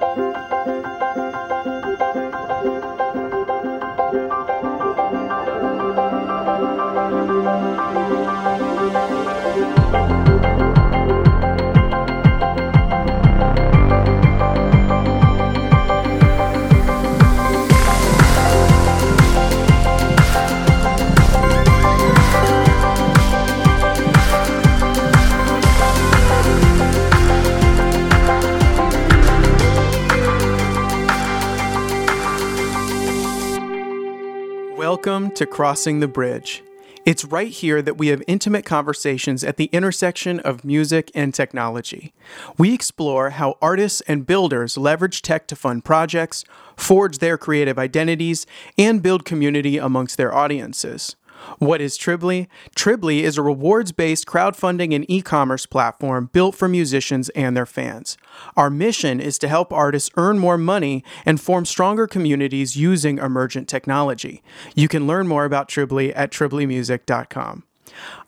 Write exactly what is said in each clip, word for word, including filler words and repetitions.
Welcome to Crossing the Bridge. It's right here that we have intimate conversations at the intersection of music and technology. We explore how artists and builders leverage tech to fund projects, forge their creative identities, and build community amongst their audiences. What is Tribly? Tribly is a rewards-based crowdfunding and e-commerce platform built for musicians and their fans. Our mission is to help artists earn more money and form stronger communities using emergent technology. You can learn more about Tribly at Tribly Music dot com.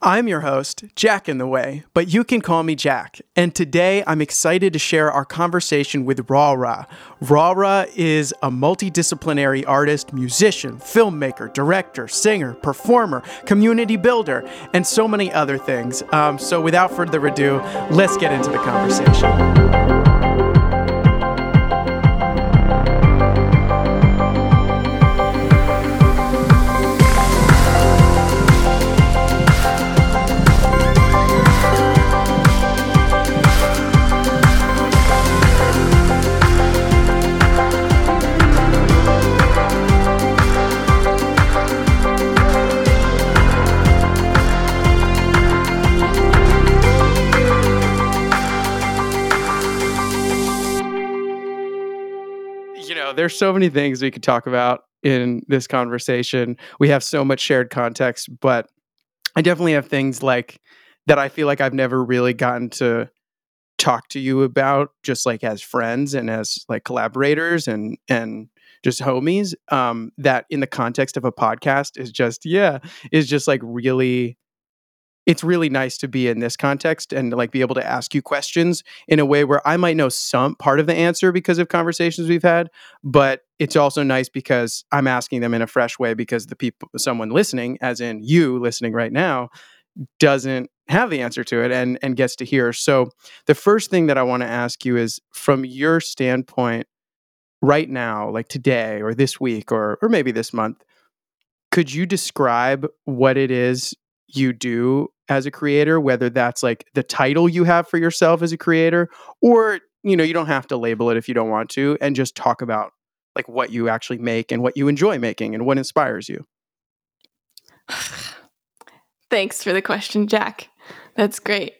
I'm your host, Jackintheway, but you can call me Jack, and today I'm excited to share our conversation with RAWRA. RAWRA is a multidisciplinary artist, musician, filmmaker, director, singer, performer, community builder, and so many other things. Um, so without further ado, let's get into the conversation. There's so many things we could talk about in this conversation. We have so much shared context, but I definitely have things like that I feel like I've never really gotten to talk to you about, just like as friends and as like collaborators and and just homies, um, that in the context of a podcast is just, yeah, is just like really, it's really nice to be in this context and like be able to ask you questions in a way where I might know some part of the answer because of conversations we've had, but it's also nice because I'm asking them in a fresh way because the people, someone listening, as in you listening right now, doesn't have the answer to it and, and gets to hear. So the first thing that I want to ask you is, from your standpoint right now, like today or this week or or maybe this month, could you describe what it is you do as a creator, whether that's like the title you have for yourself as a creator, or, you know, you don't have to label it if you don't want to, and just talk about like what you actually make and what you enjoy making and what inspires you? Thanks for the question, Jack. That's great.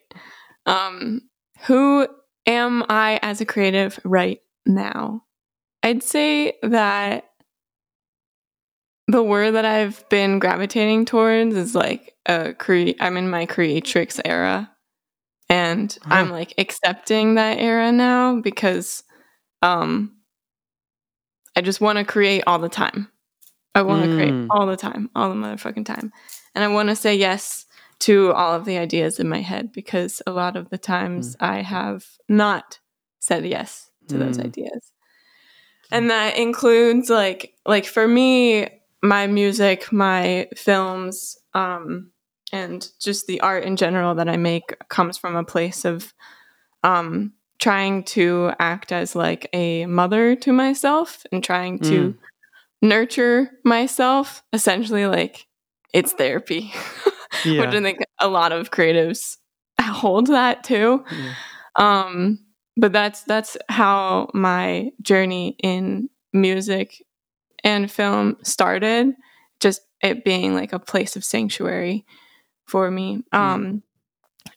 Um, who am I as a creative right now? I'd say that the word that I've been gravitating towards is like a cre- I'm in my Creatrix era, and oh. I'm like accepting that era now because um, I just want to create all the time. I want to mm. create all the time, all the motherfucking time. And I want to say yes to all of the ideas in my head because a lot of the times mm. I have not said yes to mm. those ideas. And that includes like, like for me, my music, my films, um, and just the art in general that I make comes from a place of um, trying to act as like a mother to myself and trying to mm. nurture myself. Essentially, like it's therapy, yeah. which I think a lot of creatives hold that too. Yeah. Um, but that's that's how my journey in music and film started, just it being like a place of sanctuary for me. Um,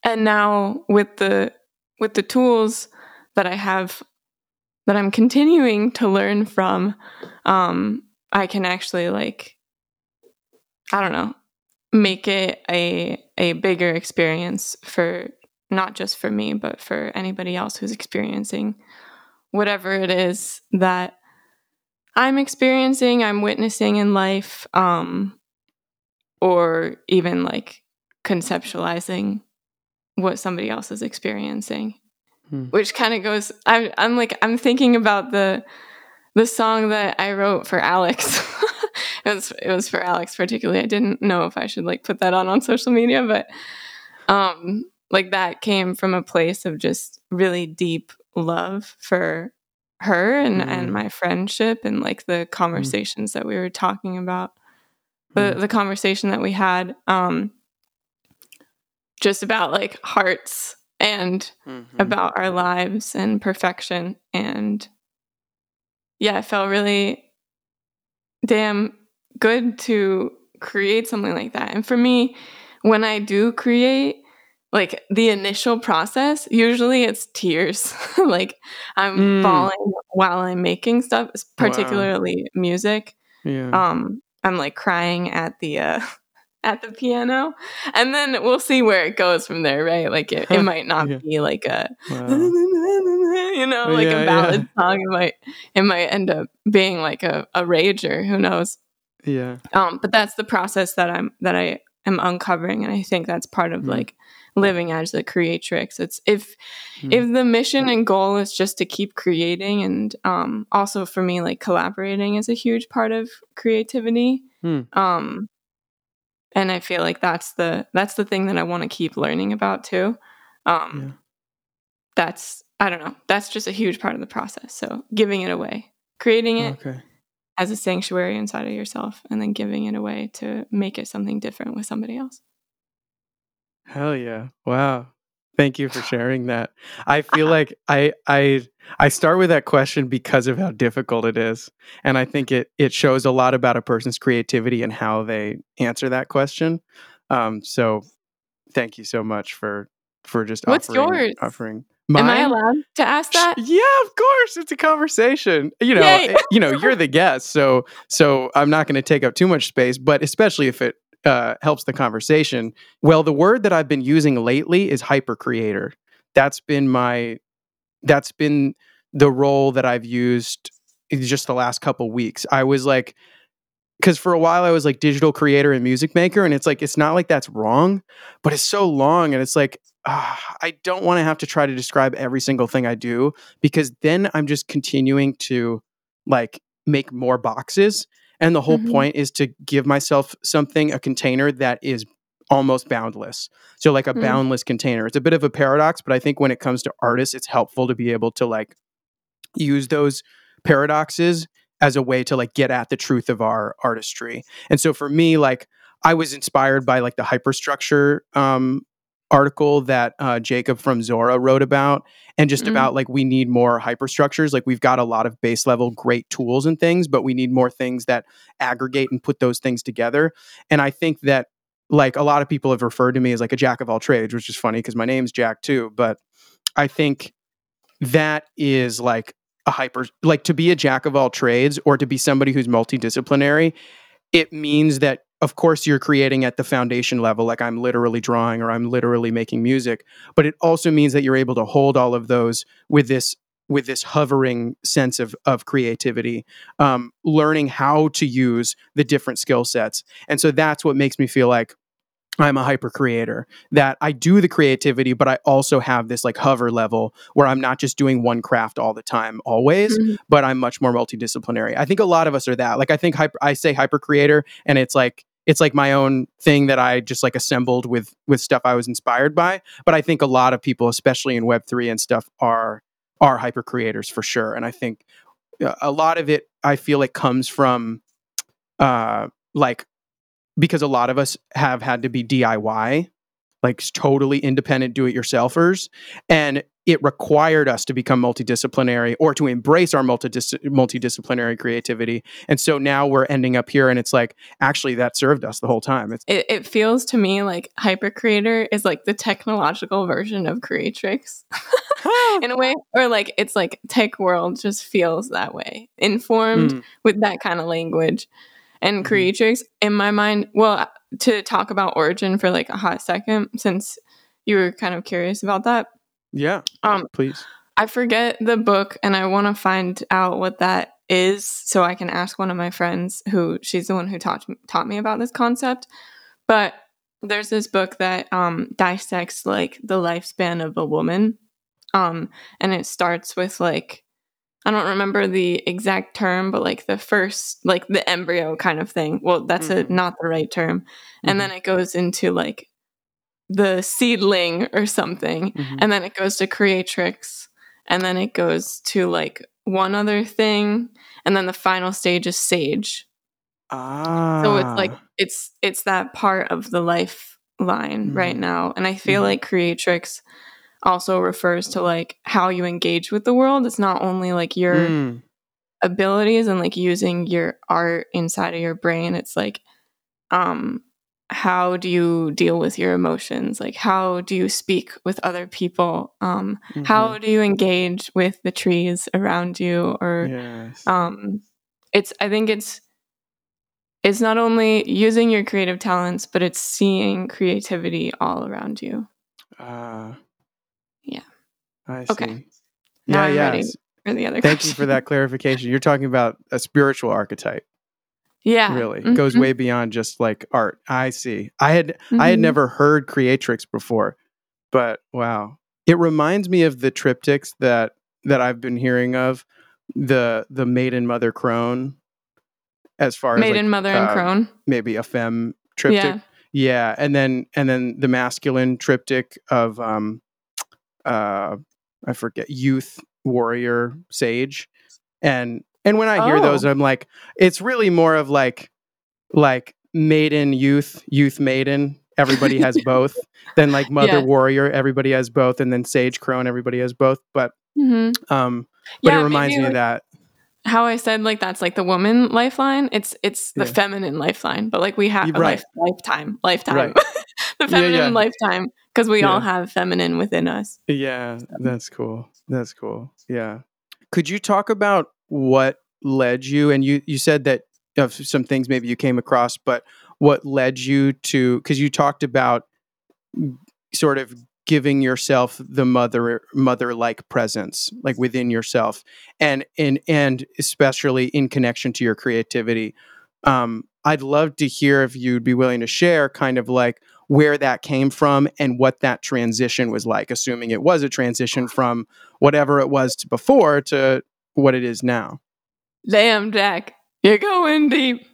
and now with the with the tools that I have, that I'm continuing to learn from, um, I can actually like, I don't know, make it a a bigger experience for not just for me, but for anybody else who's experiencing whatever it is that I'm experiencing, I'm witnessing in life, um, or even like conceptualizing what somebody else is experiencing. hmm. which kind of goes, I'm, I'm like, I'm thinking about the, the song that I wrote for Alex. it was, it was for Alex particularly. I didn't know if I should like put that on, on social media, but, um, like that came from a place of just really deep love for her and, mm. and my friendship and like the conversations mm. that we were talking about. The, the conversation that we had um, just about like hearts and mm-hmm. about our lives and perfection. And yeah, it felt really damn good to create something like that. And for me, when I do create, like the initial process, usually it's tears. Like I'm mm. bawling while I'm making stuff, particularly wow. music. Yeah. Um, I'm like crying at the uh, at the piano, and then we'll see where it goes from there, right? Like it, it might not yeah. be like a wow. you know, like yeah, a ballad yeah. song. It might it might end up being like a, a rager. Who knows? Yeah. Um. But that's the process that I'm that I am uncovering, and I think that's part of mm. like living as the creatrix. It's if mm. if the mission and goal is just to keep creating, and um also for me like collaborating is a huge part of creativity. mm. um and I feel like that's the that's the thing that I want to keep learning about too. um yeah. that's I don't know that's just a huge part of the process, so giving it away, creating it okay. as a sanctuary inside of yourself, and then giving it away to make it something different with somebody else. Hell yeah. Wow. Thank you for sharing that. I feel like I I I start with that question because of how difficult it is. And I think it it shows a lot about a person's creativity and how they answer that question. Um, so thank you so much for for just What's offering. What's yours? Offering. Mine? Am I allowed to ask that? Yeah, of course. It's a conversation. You know, it, you know, you're the guest, so so I'm not going to take up too much space, but especially if it Uh, helps the conversation. Well, the word that I've been using lately is hypercreator. That's been my, that's been the role that I've used just the last couple weeks. I was like, because for a while I was like digital creator and music maker, and it's like, it's not like that's wrong, but it's so long, and it's like, uh, I don't want to have to try to describe every single thing I do, because then I'm just continuing to like make more boxes. And the whole mm-hmm. point is to give myself something, a container that is almost boundless. So like a mm. boundless container. It's a bit of a paradox, but I think when it comes to artists, it's helpful to be able to like use those paradoxes as a way to like get at the truth of our artistry. And so for me, like I was inspired by like the hyperstructure um, article that uh, Jacob from Zora wrote about, and just mm. about like we need more hyperstructures. Like we've got a lot of base level great tools and things, but we need more things that aggregate and put those things together. And I think that like a lot of people have referred to me as like a jack of all trades, which is funny because my name's Jack too. But I think that is like a hyper, like to be a jack of all trades or to be somebody who's multidisciplinary, it means that of course, you're creating at the foundation level, like I'm literally drawing or I'm literally making music, but it also means that you're able to hold all of those with this with this hovering sense of of creativity, um, learning how to use the different skill sets. And so that's what makes me feel like I'm a hyper creator, that I do the creativity, but I also have this like hover level where I'm not just doing one craft all the time, always, mm-hmm. but I'm much more multidisciplinary. I think a lot of us are that. Like I think hyper, I say hyper creator, and it's like, it's like my own thing that I just like assembled with, with stuff I was inspired by. But I think a lot of people, especially in Web three and stuff, are, are hyper creators for sure. And I think a lot of it, I feel like comes from uh, like, because a lot of us have had to be D I Y, like totally independent do-it-yourselfers. And it required us to become multidisciplinary or to embrace our multidis- multidisciplinary creativity. And so now we're ending up here, and it's like, actually, that served us the whole time. It's- it, it feels to me like hypercreator is like the technological version of Creatrix in a way, or like it's like tech world just feels that way, informed mm. with that kind of language. And Creatrix, in my mind, well, to talk about origin for like a hot second, since you were kind of curious about that. Yeah, um, please. I forget the book, and I want to find out what that is so I can ask one of my friends who, she's the one who taught, taught me about this concept. But there's this book that um, dissects like the lifespan of a woman Um, and it starts with, like, I don't remember the exact term, but like the first, like the embryo kind of thing. Well, that's mm-hmm. a, not the right term. Mm-hmm. And then it goes into like the seedling or something. Mm-hmm. And then it goes to Creatrix. And then it goes to like one other thing. And then the final stage is Sage. Ah. So it's like, it's, it's that part of the lifeline mm-hmm. right now. And I feel mm-hmm. like Creatrix also refers to like how you engage with the world. It's not only like your mm. abilities and like using your art inside of your brain. It's like, um, how do you deal with your emotions? Like, how do you speak with other people? Um, mm-hmm. how do you engage with the trees around you? Or, yes. um, it's, I think it's, it's not only using your creative talents, but it's seeing creativity all around you. Ah. Uh. Yeah. I see. Okay. Now yeah, I'm yeah. ready for the other Thank question. You for that clarification. You're talking about a spiritual archetype. Yeah. Really. Mm-hmm. It goes way beyond just like art. I see. I had mm-hmm. I had never heard Creatrix before, but wow. It reminds me of the triptychs that that I've been hearing of, the the maiden, mother, crone, as far maiden, as maiden, like, mother, uh, and crone. Maybe a femme triptych. Yeah. yeah. And then and then the masculine triptych of um Uh, I forget, youth, warrior, sage. And and when I oh. hear those, I'm like, it's really more of like, like maiden, youth, youth, maiden. Everybody has both. Then like mother, yeah. warrior, everybody has both. And then sage, crone, everybody has both. But mm-hmm. um, but yeah, it reminds me like, of that. How I said like, that's like the woman lifeline. It's it's the yeah. feminine lifeline. But like we have right. a life, lifetime, lifetime. Right. The feminine yeah, yeah. lifetime. Because we yeah. all have feminine within us. Yeah, that's cool. That's cool. Yeah. Could you talk about what led you, and you, you said that of some things maybe you came across, but what led you to, because you talked about sort of giving yourself the mother mother-like presence, like within yourself, and and, and especially in connection to your creativity. Um, I'd love to hear if you'd be willing to share kind of like, where that came from and what that transition was like, assuming it was a transition from whatever it was to before to what it is now. Damn, Jack, you're going deep.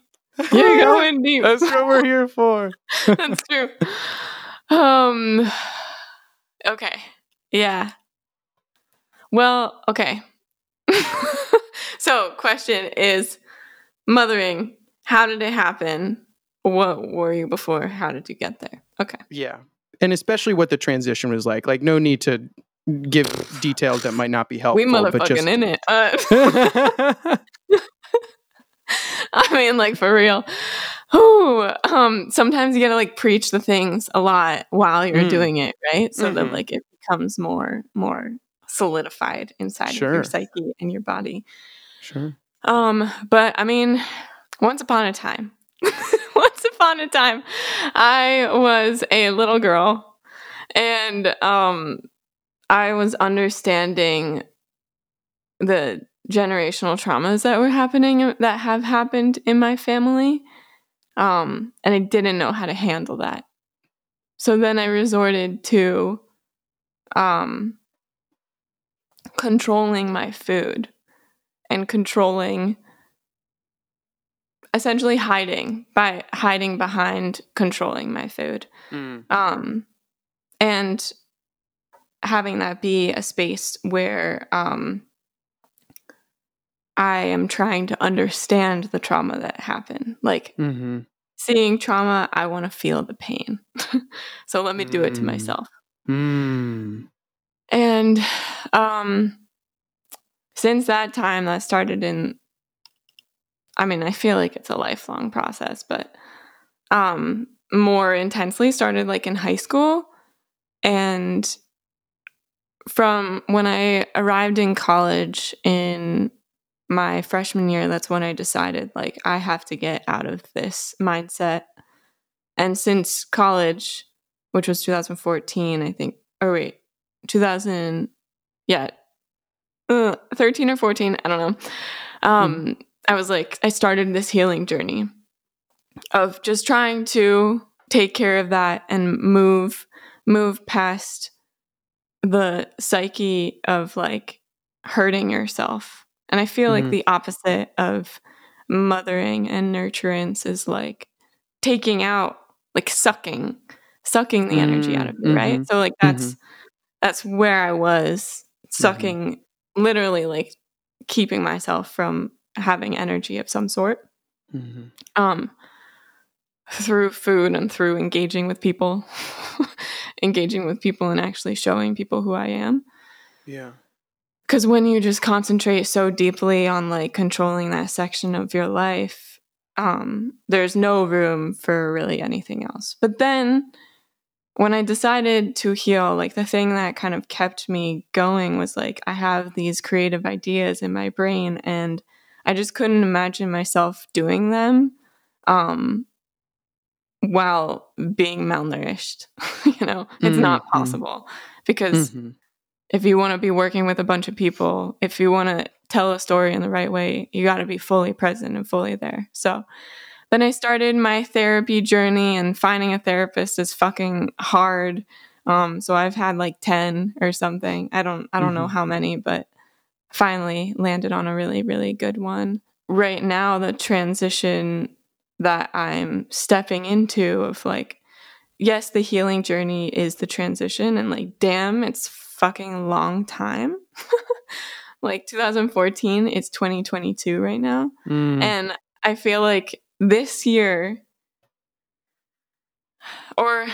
You're going deep. That's what we're here for. That's true. Um. Okay. Yeah. Well, okay. So, question is, mothering, how did it happen? What were you before? How did you get there? Okay. Yeah. And especially what the transition was like. Like, no need to give details that might not be helpful. We motherfucking but just... in it. Uh, I mean, like, for real. Ooh, um, sometimes you got to, like, preach the things a lot while you're mm. doing it, right? So mm-hmm. that, like, it becomes more more solidified inside sure. of your psyche and your body. Sure. Um, but, I mean, once upon a time. Once upon a time, I was a little girl, and um, I was understanding the generational traumas that were happening, that have happened in my family, um, and I didn't know how to handle that. So then I resorted to um, controlling my food and controlling... essentially hiding by hiding behind controlling my food. Mm. Um, and having that be a space where um, I am trying to understand the trauma that happened. Like mm-hmm. seeing trauma, I want to feel the pain. So let me do mm. it to myself. Mm. And um, since that time, that started in, I mean, I feel like it's a lifelong process, but um, more intensely started like in high school. And from when I arrived in college in my freshman year, that's when I decided like I have to get out of this mindset. And since college, which was two thousand fourteen, I think, or wait, two thousand, yeah, uh, thirteen or fourteen, I don't know. Um, mm. I was like, I started this healing journey of just trying to take care of that and move, move past the psyche of like hurting yourself. And I feel mm-hmm. like the opposite of mothering and nurturance is like taking out, like sucking, sucking the energy mm-hmm. out of you, right? Mm-hmm. So like that's mm-hmm. that's where I was sucking, mm-hmm. literally like keeping myself from having energy of some sort. Mm-hmm. Um, through food and through engaging with people, engaging with people and actually showing people who I am. Yeah. Because when you just concentrate so deeply on like controlling that section of your life, um, there's no room for really anything else. But then when I decided to heal, like the thing that kind of kept me going was like, I have these creative ideas in my brain and I just couldn't imagine myself doing them. Um, while being malnourished, you know, it's mm-hmm. not possible because mm-hmm. if you want to be working with a bunch of people, if you want to tell a story in the right way, you got to be fully present and fully there. So then I started my therapy journey, and finding a therapist is fucking hard. Um, so I've had like ten or something. I don't, I don't mm-hmm. know how many, but finally landed on a really, really good one. Right now, the transition that I'm stepping into of like, yes, the healing journey is the transition, and like, damn, it's fucking long time. Like two thousand fourteen, it's twenty twenty-two right now. Mm. And I feel like this year or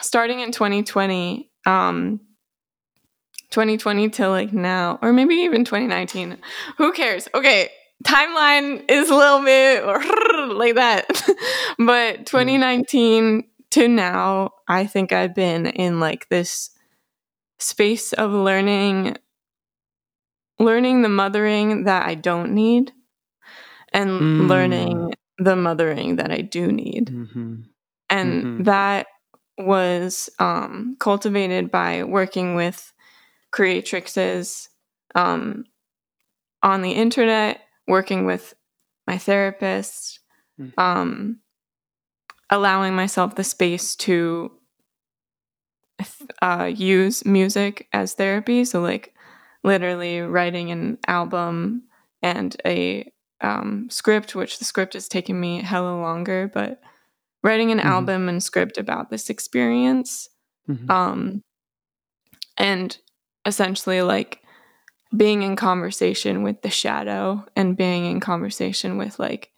starting in twenty twenty, um, twenty twenty till like now, or maybe even twenty nineteen, who cares? Okay. Timeline is a little bit like that. But twenty nineteen to now, I think I've been in like this space of learning, learning the mothering that I don't need and mm. learning the mothering that I do need. Mm-hmm. And mm-hmm. that was um, cultivated by working with Creatrixes um, on the internet, working with my therapist, um, allowing myself the space to uh, use music as therapy. So like literally writing an album and a um, script, which the script has taken me hella longer, but writing an mm-hmm. album and script about this experience. Mm-hmm. Um, and essentially like being in conversation with the shadow and being in conversation with like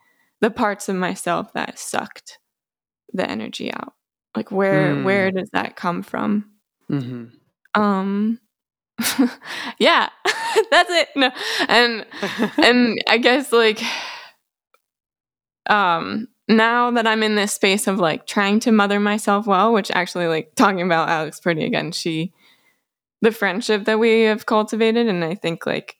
the parts of myself that sucked the energy out. Like where, mm. where does that come from? Mm-hmm. Um, yeah, that's it. No. And, and I guess like, um, now that I'm in this space of like trying to mother myself well, which actually like talking about Alex Purdy again, she, the friendship that we have cultivated. And I think like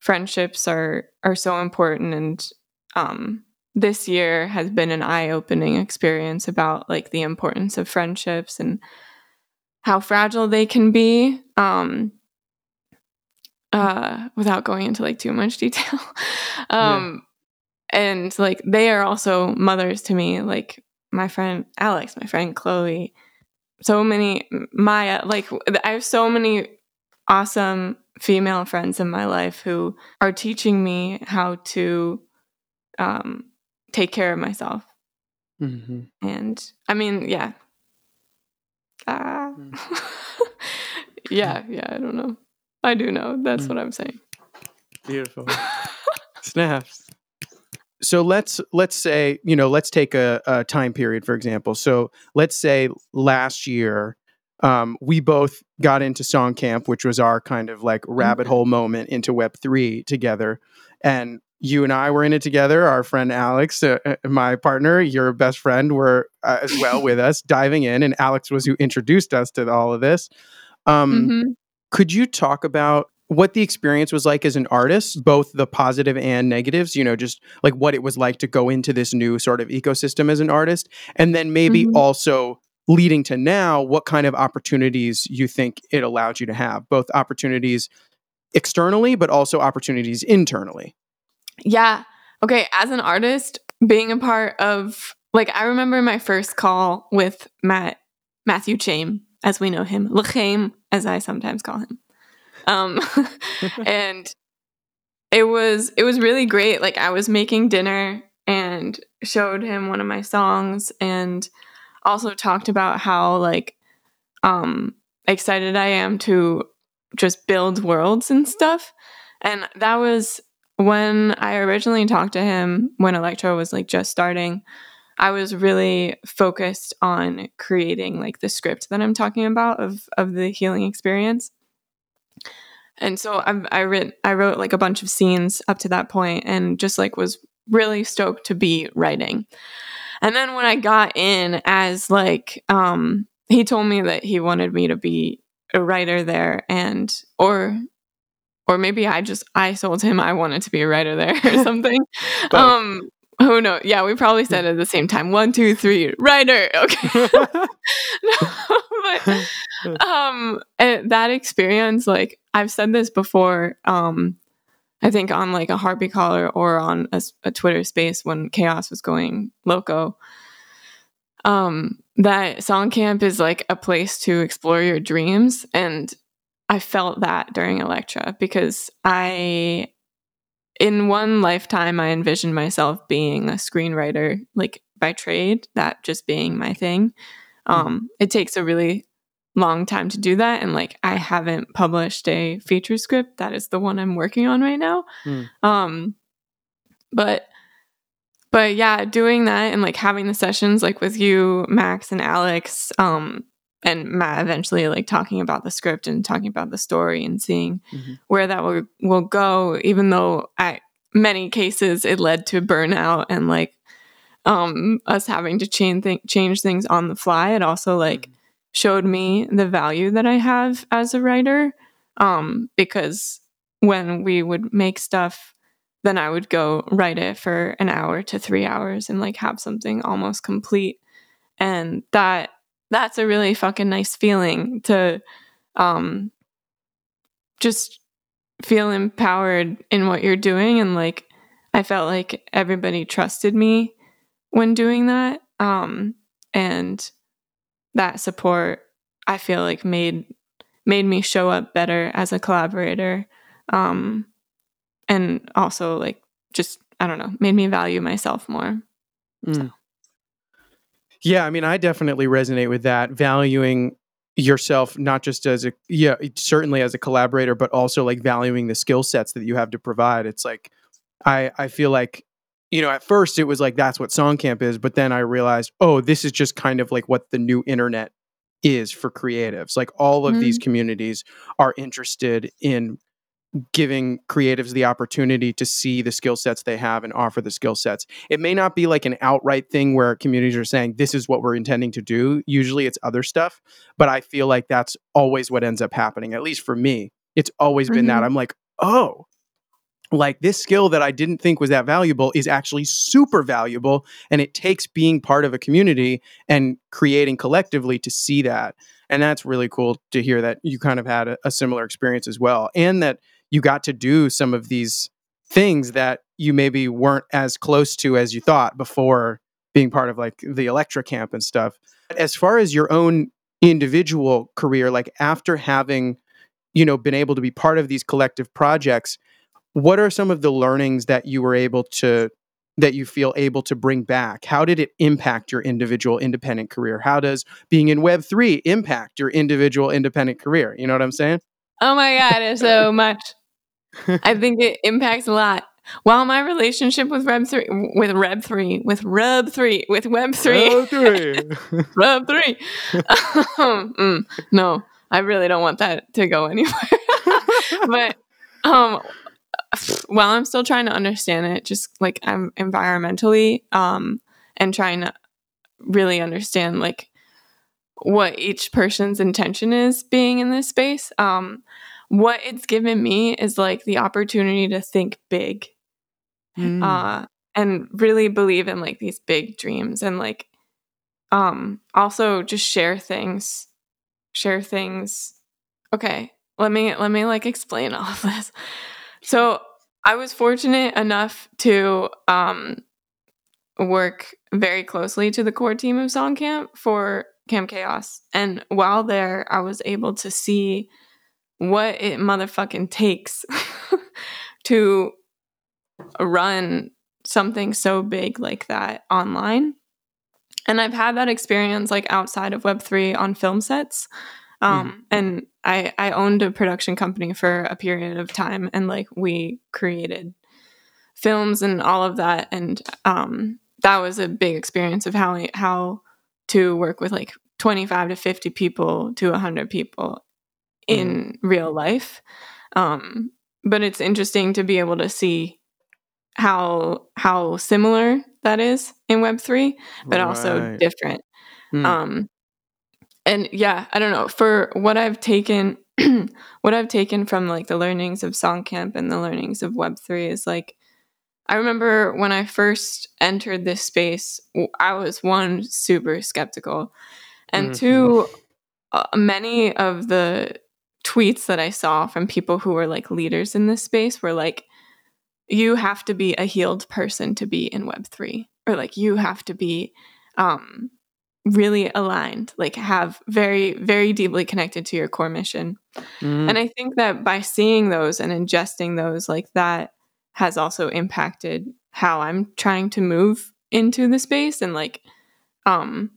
friendships are, are so important. And, um, this year has been an eye-opening experience about like the importance of friendships and how fragile they can be. Um, uh, without going into like too much detail. um, yeah. And like, they are also mothers to me, like my friend Alex, my friend Chloe, so many, Maya, like I have so many awesome female friends in my life who are teaching me how to um, take care of myself. Mm-hmm. And I mean, yeah. Uh, yeah, yeah, I don't know. I do know. That's mm. what I'm saying. Beautiful. Snaps. So let's let's say, you know, let's take a, a time period, for example. So let's say last year, um, we both got into Song Camp, which was our kind of like rabbit hole moment into Web three together. And you and I were in it together. Our friend Alex, uh, my partner, your best friend, were uh, as well with us diving in. And Alex was who introduced us to all of this. Um, mm-hmm. Could you talk about what the experience was like as an artist, both the positive and negatives, you know, just like what it was like to go into this new sort of ecosystem as an artist, and then maybe mm-hmm. also leading to now, what kind of opportunities you think it allowed you to have, both opportunities externally, but also opportunities internally? Yeah. Okay. As an artist, being a part of, like, I remember my first call with Matt, Matthew Chaim, as we know him, L'chaim, as I sometimes call him. Um, and it was it was really great. Like, I was making dinner and showed him one of my songs, and also talked about how, like, um, excited I am to just build worlds and stuff. And that was when I originally talked to him, when Elektra was, like, just starting. I was really focused on creating, like, the script that I'm talking about of of the healing experience. And so I I writ I wrote like a bunch of scenes up to that point, and just, like, was really stoked to be writing. And then when I got in as, like, um, he told me that he wanted me to be a writer there, and or or maybe I just I sold him I wanted to be a writer there or something. um, who knows? Yeah, we probably said it at the same time. One, two, three, writer. Okay. No, but um, that experience, like, I've said this before, um, I think on, like, a Harpy Caller or on a, a Twitter space when Chaos was going loco, um, that Song Camp is, like, a place to explore your dreams. And I felt that during Elektra, because I, in one lifetime, I envisioned myself being a screenwriter, like, by trade, that just being my thing. Um, it takes a really long time to do that, and, like, I haven't published a feature script. That is the one I'm working on right now. mm. um but but yeah, doing that and, like, having the sessions, like, with you, Max, and Alex, um and Matt eventually, like, talking about the script and talking about the story and seeing mm-hmm. where that will will go, even though at many cases it led to burnout and, like, um us having to change th- change things on the fly. It also, like, mm-hmm. showed me the value that I have as a writer, um, because when we would make stuff, then I would go write it for an hour to three hours and, like, have something almost complete. And that that's a really fucking nice feeling to um, just feel empowered in what you're doing. And, like, I felt like everybody trusted me when doing that. Um, and... that support, I feel like, made made me show up better as a collaborator, um, and also, like, just, I don't know, made me value myself more. Mm. So. Yeah, I mean, I definitely resonate with that, valuing yourself not just as a, yeah, certainly as a collaborator, but also, like, valuing the skill sets that you have to provide. It's like, I I feel like, you know, at first it was like, that's what Song Camp is. But then I realized, oh, this is just kind of like what the new internet is for creatives. Like, all of mm-hmm. these communities are interested in giving creatives the opportunity to see the skill sets they have and offer the skill sets. It may not be like an outright thing where communities are saying, this is what we're intending to do. Usually it's other stuff. But I feel like that's always what ends up happening. At least for me, it's always mm-hmm. been that. I'm like, oh, like, this skill that I didn't think was that valuable is actually super valuable. And it takes being part of a community and creating collectively to see that. And that's really cool to hear that you kind of had a, a similar experience as well. And that you got to do some of these things that you maybe weren't as close to as you thought before being part of, like, the Elektra camp and stuff. As far as your own individual career, like, after having, you know, been able to be part of these collective projects, what are some of the learnings that you were able to, that you feel able to bring back? How did it impact your individual independent career? How does being in Web three impact your individual independent career? You know what I'm saying? Oh my God, it's so much. I think it impacts a lot. While my relationship with Web three, with Web three, with Web three, with Web three, Web three, um, mm, no, I really don't want that to go anywhere. But, um, while I'm still trying to understand it, just, like, I'm environmentally um, and trying to really understand, like, what each person's intention is being in this space, um, what it's given me is, like, the opportunity to think big mm. uh, and really believe in, like, these big dreams, and, like, um, also just share things, share things. Okay, let me, let me like explain all of this. So I was fortunate enough to um, work very closely to the core team of Song Camp for Camp Chaos. And while there, I was able to see what it motherfucking takes to run something so big like that online. And I've had that experience like outside of Web three on film sets. Um, mm-hmm. And I, I owned a production company for a period of time, and like we created films and all of that. And um, that was a big experience of how how to work with like twenty-five to fifty people to one hundred people in mm-hmm. real life. Um, but it's interesting to be able to see how how similar that is in Web three, but right. also different. Mm. Um, and yeah, I don't know. For what I've taken, what I've taken from like the learnings of Song Camp and the learnings of Web three is like, I remember when I first entered this space, I was one, super skeptical, and mm-hmm. two, uh, many of the tweets that I saw from people who were like leaders in this space were like, you have to be a healed person to be in Web three, or like you have to be um, really aligned, like have very, very deeply connected to your core mission. Mm. And I think that by seeing those and ingesting those, like that has also impacted how I'm trying to move into the space and like um,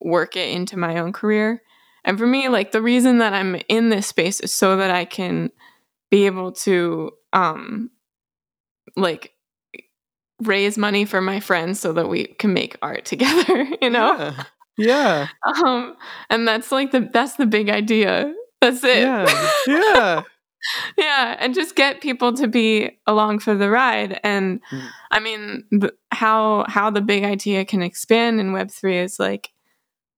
work it into my own career. And for me, like the reason that I'm in this space is so that I can be able to um, like raise money for my friends so that we can make art together, you know? Yeah. yeah. Um, and that's like the, that's the big idea. That's it. Yeah. Yeah. yeah. And just get people to be along for the ride. And mm. I mean, th- how, how the big idea can expand in Web three is like,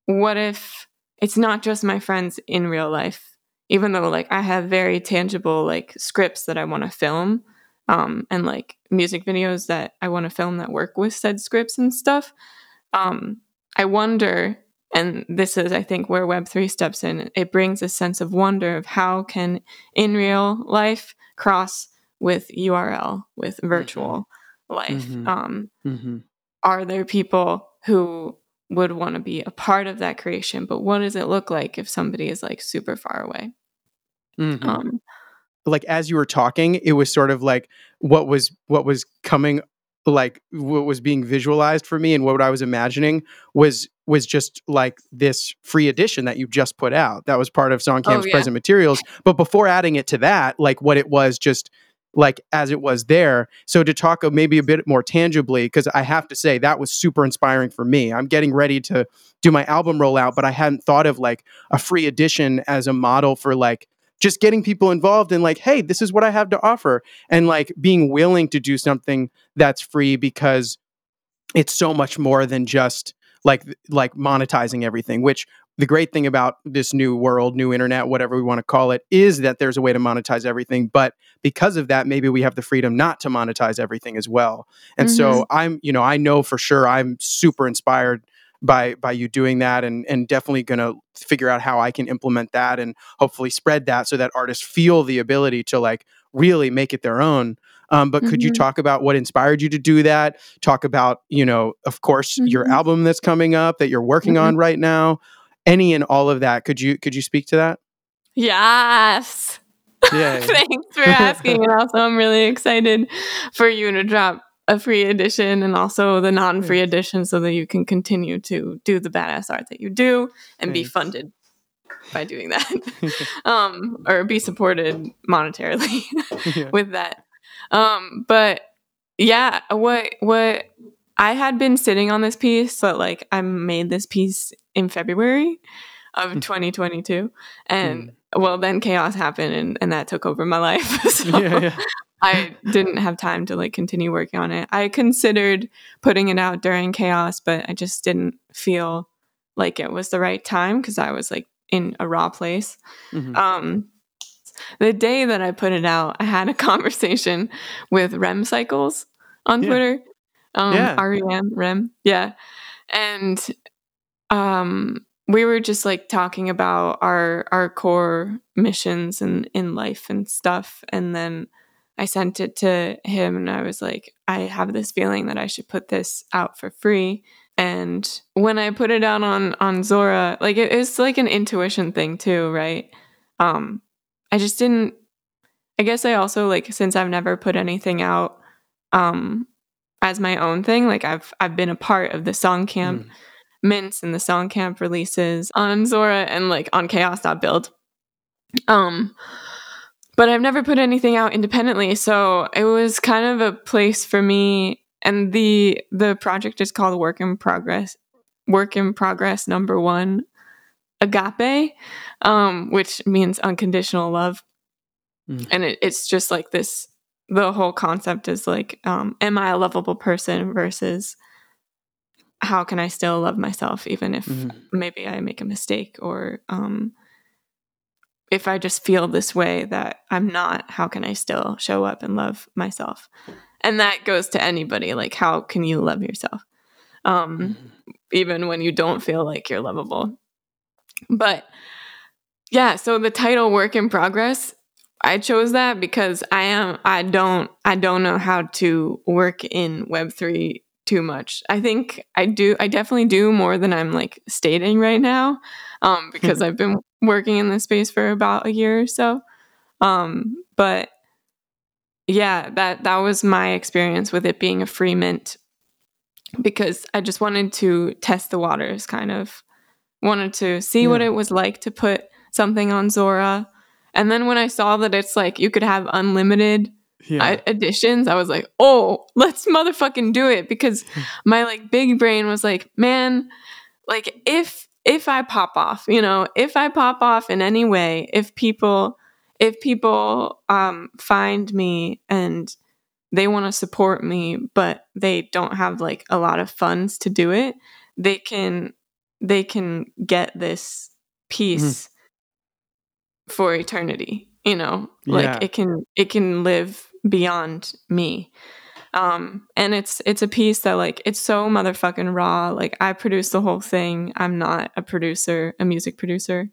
what if it's not just my friends in real life, even though like I have very tangible, like scripts that I want to film, Um, and like music videos that I want to film that work with said scripts and stuff. Um, I wonder, and this is, I think, where Web three steps in. It brings a sense of wonder of how can in real life cross with U R L, with virtual life. Mm-hmm. Um, mm-hmm. Are there people who would want to be a part of that creation? But what does it look like if somebody is like super far away? Mm-hmm. Um, like as you were talking, it was sort of like what was what was coming, like what was being visualized for me, and what I was imagining was was just like this free edition that you just put out. That was part of Song Camp's oh, yeah. present materials. But before adding it to that, like what it was just like as it was there. So to talk maybe a bit more tangibly, because I have to say that was super inspiring for me. I'm getting ready to do my album rollout, but I hadn't thought of like a free edition as a model for like just getting people involved in like, hey, this is what I have to offer. And like being willing to do something that's free, because it's so much more than just like, like monetizing everything, which the great thing about this new world, new internet, whatever we want to call it, is that there's a way to monetize everything. But because of that, maybe we have the freedom not to monetize everything as well. And mm-hmm. so I'm, you know, I know for sure I'm super inspired by by you doing that, and and definitely going to figure out how I can implement that and hopefully spread that so that artists feel the ability to like really make it their own. Um, but mm-hmm. could you talk about what inspired you to do that? Talk about, you know, of course, mm-hmm. your album that's coming up that you're working mm-hmm. on right now, any and all of that. Could you could you speak to that? Yes. Yeah. Thanks for asking. And also, I'm really excited for you to drop a free edition and also the non-free Thanks. edition so that you can continue to do the badass art that you do and Thanks. be funded by doing that um, or be supported monetarily yeah. with that. Um, but yeah, what, what I had been sitting on this piece, so like I made this piece in February of twenty twenty-two and mm. well, then chaos happened and, and that took over my life. so. Yeah, yeah. I didn't have time to like continue working on it. I considered putting it out during chaos, but I just didn't feel like it was the right time because I was like in a raw place. Mm-hmm. Um, the day that I put it out, I had a conversation with Rem Cycles on yeah. Twitter. Um, yeah. R E M, Rem. Yeah. And um, we were just like talking about our, our core missions and in life and stuff. And then I sent it to him and I was like, I have this feeling that I should put this out for free And when I put it out on, on Zora, like it, it's like an intuition thing too, right? Um, I just didn't, I guess I also like, since I've never put anything out um, as my own thing, like I've, I've been a part of the Song Camp mm. mints and the Song Camp releases on Zora and like on chaos dot build. Um, but I've never put anything out independently. So it was kind of a place for me. And the the project is called Work in Progress, Work in Progress Number One, Agape, um, which means unconditional love. Mm. And it, it's just like this, the whole concept is like, um, am I a lovable person versus how can I still love myself even if mm. maybe I make a mistake or um, if I just feel this way that I'm not, how can I still show up and love myself? And that goes to anybody. Like, how can you love yourself? Um, mm-hmm. Even when you don't feel like you're lovable. But yeah, so the title Work in Progress, I chose that because I am, I don't, I don't know how to work in Web three too much. I think I do, I definitely do more than I'm like stating right now. Um, because I've been working in this space for about a year or so. Um, but Yeah, that, that was my experience with it being a free mint because I just wanted to test the waters, kind of. Wanted to see yeah. what it was like to put something on Zora. And then when I saw that it's like you could have unlimited yeah. editions, I was like, oh, let's motherfucking do it because my like big brain was like, man, like if if I pop off, you know, if I pop off in any way, if people... If people um, find me and they want to support me, but they don't have like a lot of funds to do it, they can they can get this piece mm. for eternity. You know, like yeah. it can it can live beyond me. Um, and it's it's a piece that like it's so motherfucking raw. Like I produce the whole thing. I'm not a producer, a music producer.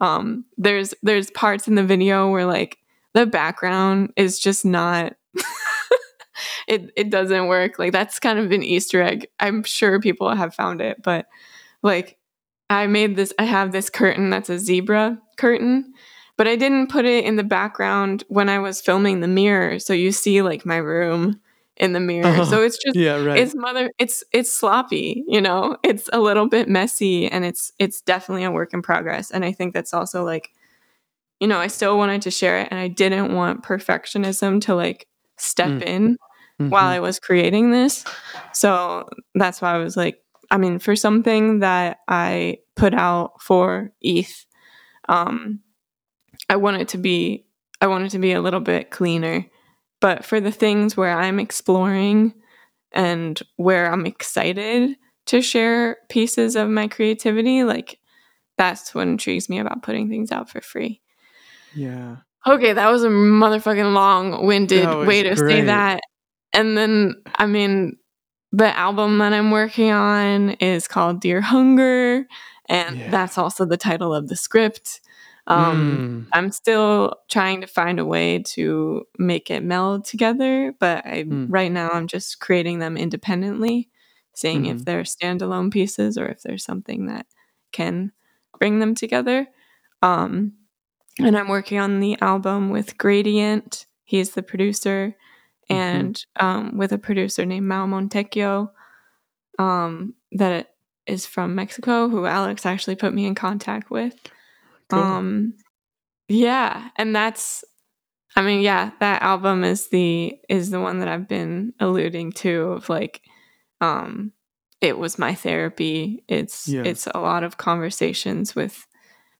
Um, there's, there's parts in the video where like the background is just not, it, it doesn't work. Like that's kind of an Easter egg. I'm sure people have found it, but like I made this, I have this curtain that's a zebra curtain, but I didn't put it in the background when I was filming the mirror. So you see like my room in the mirror. Uh-huh. So it's just, yeah, right. it's mother, it's, it's sloppy, you know, it's a little bit messy and it's, it's definitely a work in progress. And I think that's also like, you know, I still wanted to share it and I didn't want perfectionism to like step mm. in mm-hmm. while I was creating this. So that's why I was like, I mean, for something that I put out for E T H, um, I want it to be, I want it to be a little bit cleaner. But for the things where I'm exploring and where I'm excited to share pieces of my creativity, like that's what intrigues me about putting things out for free. Yeah. Okay, that was a motherfucking long-winded way to great. say that. And then, I mean, the album that I'm working on is called Dear Hunger, and yeah. that's also the title of the script. Um, mm. I'm still trying to find a way to make it meld together, but I, mm. right now I'm just creating them independently, seeing mm. if they're standalone pieces or if there's something that can bring them together. Um, and I'm working on the album with Gradient. He's the producer mm-hmm. and, um, with a producer named Mao Montecchio, um, that is from Mexico, who Alex actually put me in contact with. Cool. Um, yeah, and that's, I mean, yeah, that album is the, is the one that I've been alluding to of like, um, it was my therapy. It's, yeah. it's a lot of conversations with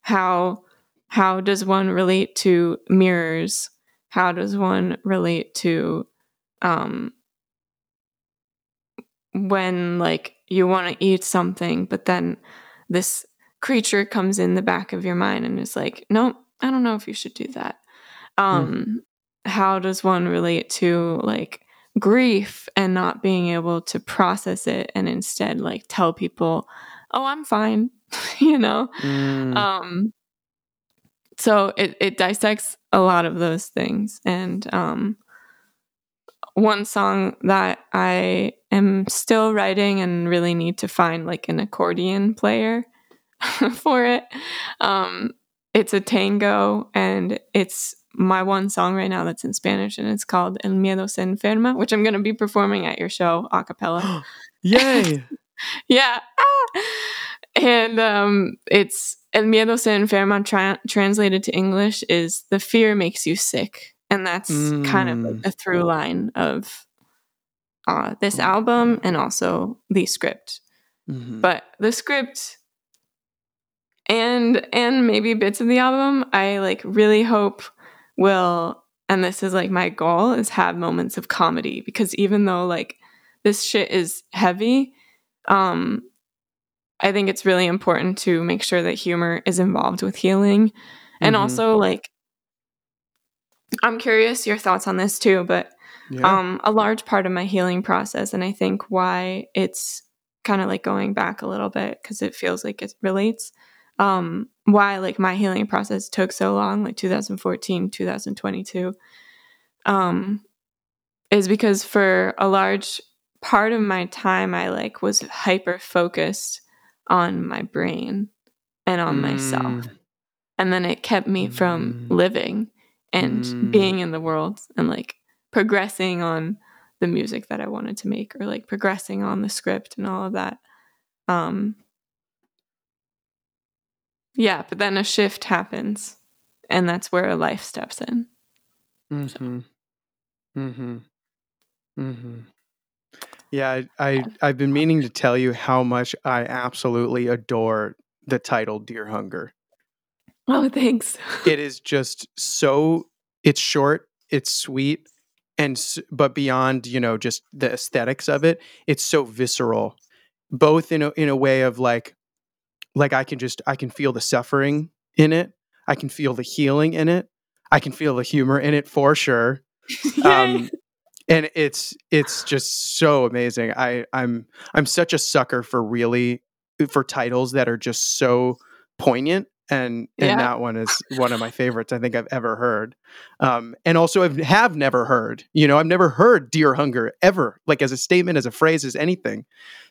how, how does one relate to mirrors? How does one relate to, um, when like you want to eat something, but then this creature comes in the back of your mind and is like, no, I don't know if you should do that. Um, mm. How does one relate to like grief and not being able to process it and instead like tell people, oh, I'm fine, you know? Mm. Um, so it, it dissects a lot of those things. And um, one song that I am still writing and really need to find like an accordion player for it. Um, it's a tango, and it's my one song right now that's in Spanish, and it's called El Miedo Se Enferma, which I'm going to be performing at your show a cappella. Yay! Yeah. Ah! And um, it's El Miedo Se Enferma tra- translated to English is the fear makes you sick. And that's mm. kind of like a through line of uh, this album and also the script. Mm-hmm. But the script and and maybe bits of the album, I like really hope will, and this is like my goal, is have moments of comedy. Because even though like this shit is heavy, um, I think it's really important to make sure that humor is involved with healing. And mm-hmm. also like, I'm curious your thoughts on this too, but yeah. um, a large part of my healing process, and I think why it's kind of like going back a little bit because it feels like it relates, um, why like my healing process took so long, like twenty fourteen, twenty twenty-two, um, is because for a large part of my time, I like was hyper focused on my brain and on mm. myself. And then it kept me from mm. living and mm. being in the world and like progressing on the music that I wanted to make, or like progressing on the script and all of that. Um, yeah, but then a shift happens, and that's where life steps in. Mm-hmm. So. Mm-hmm. Mm-hmm. Yeah, I, I, I've been meaning to tell you how much I absolutely adore the title Dear Hunger. Oh, thanks. It is just so, it's short, it's sweet, and but beyond, you know, just the aesthetics of it, it's so visceral, both in a, in a way of like, like I can just, I can feel the suffering in it. I can feel the healing in it. I can feel the humor in it for sure. Um, and it's, it's just so amazing. I, I'm, I'm such a sucker for really, for titles that are just so poignant. And and yeah. that one is one of my favorites I think I've ever heard. Um, and also I've have never heard, you know, I've never heard Dear Hunger ever, like as a statement, as a phrase, as anything.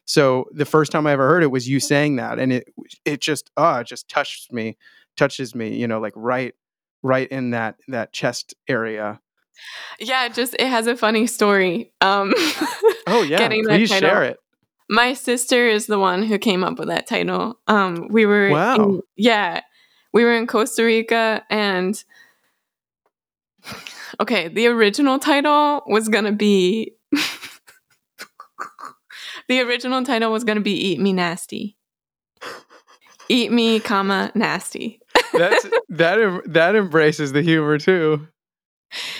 So the first time I ever heard it was you saying that. And it it just, oh, it just touches me, touches me, you know, like right, right in that, that chest area. Yeah, it just, it has a funny story. Um, oh yeah, please share it. My sister is the one who came up with that title. Um, we were, wow. in, yeah, we were in Costa Rica, and okay, the original title was gonna be the original title was gonna be "Eat Me Nasty," "Eat Me, comma nasty." That's that that embraces the humor too.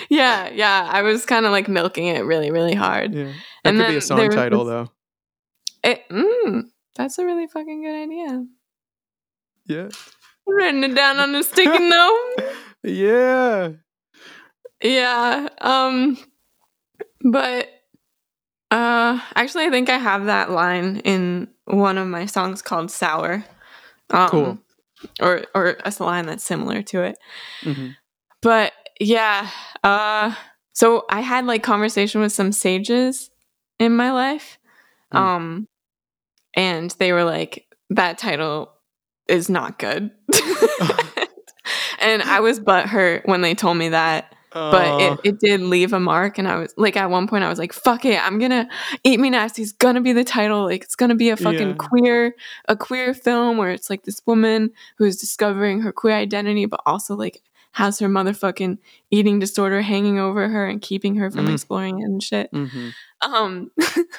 Yeah, yeah, I was kind of like milking it really, really hard. Yeah. That and could then be a song title this, though. It, mm, that's a really fucking good idea. Yeah. Writing it down on a sticky note. Yeah. Yeah. Um. But uh, actually, I think I have that line in one of my songs called "Sour." Um, cool. Or or a line that's similar to it. Mm-hmm. But yeah. Uh. So I had like conversation with some sages in my life. Mm. Um, and they were like, that title is not good. And I was butthurt when they told me that, uh, but it, it did leave a mark. And I was like, at one point I was like, fuck it, I'm going to Eat Me Nasty. It's going to be the title. Like it's going to be a fucking yeah. queer, a queer film where it's like this woman who's discovering her queer identity, but also like has her motherfucking eating disorder hanging over her and keeping her from mm. exploring it and shit. Mm-hmm. Um,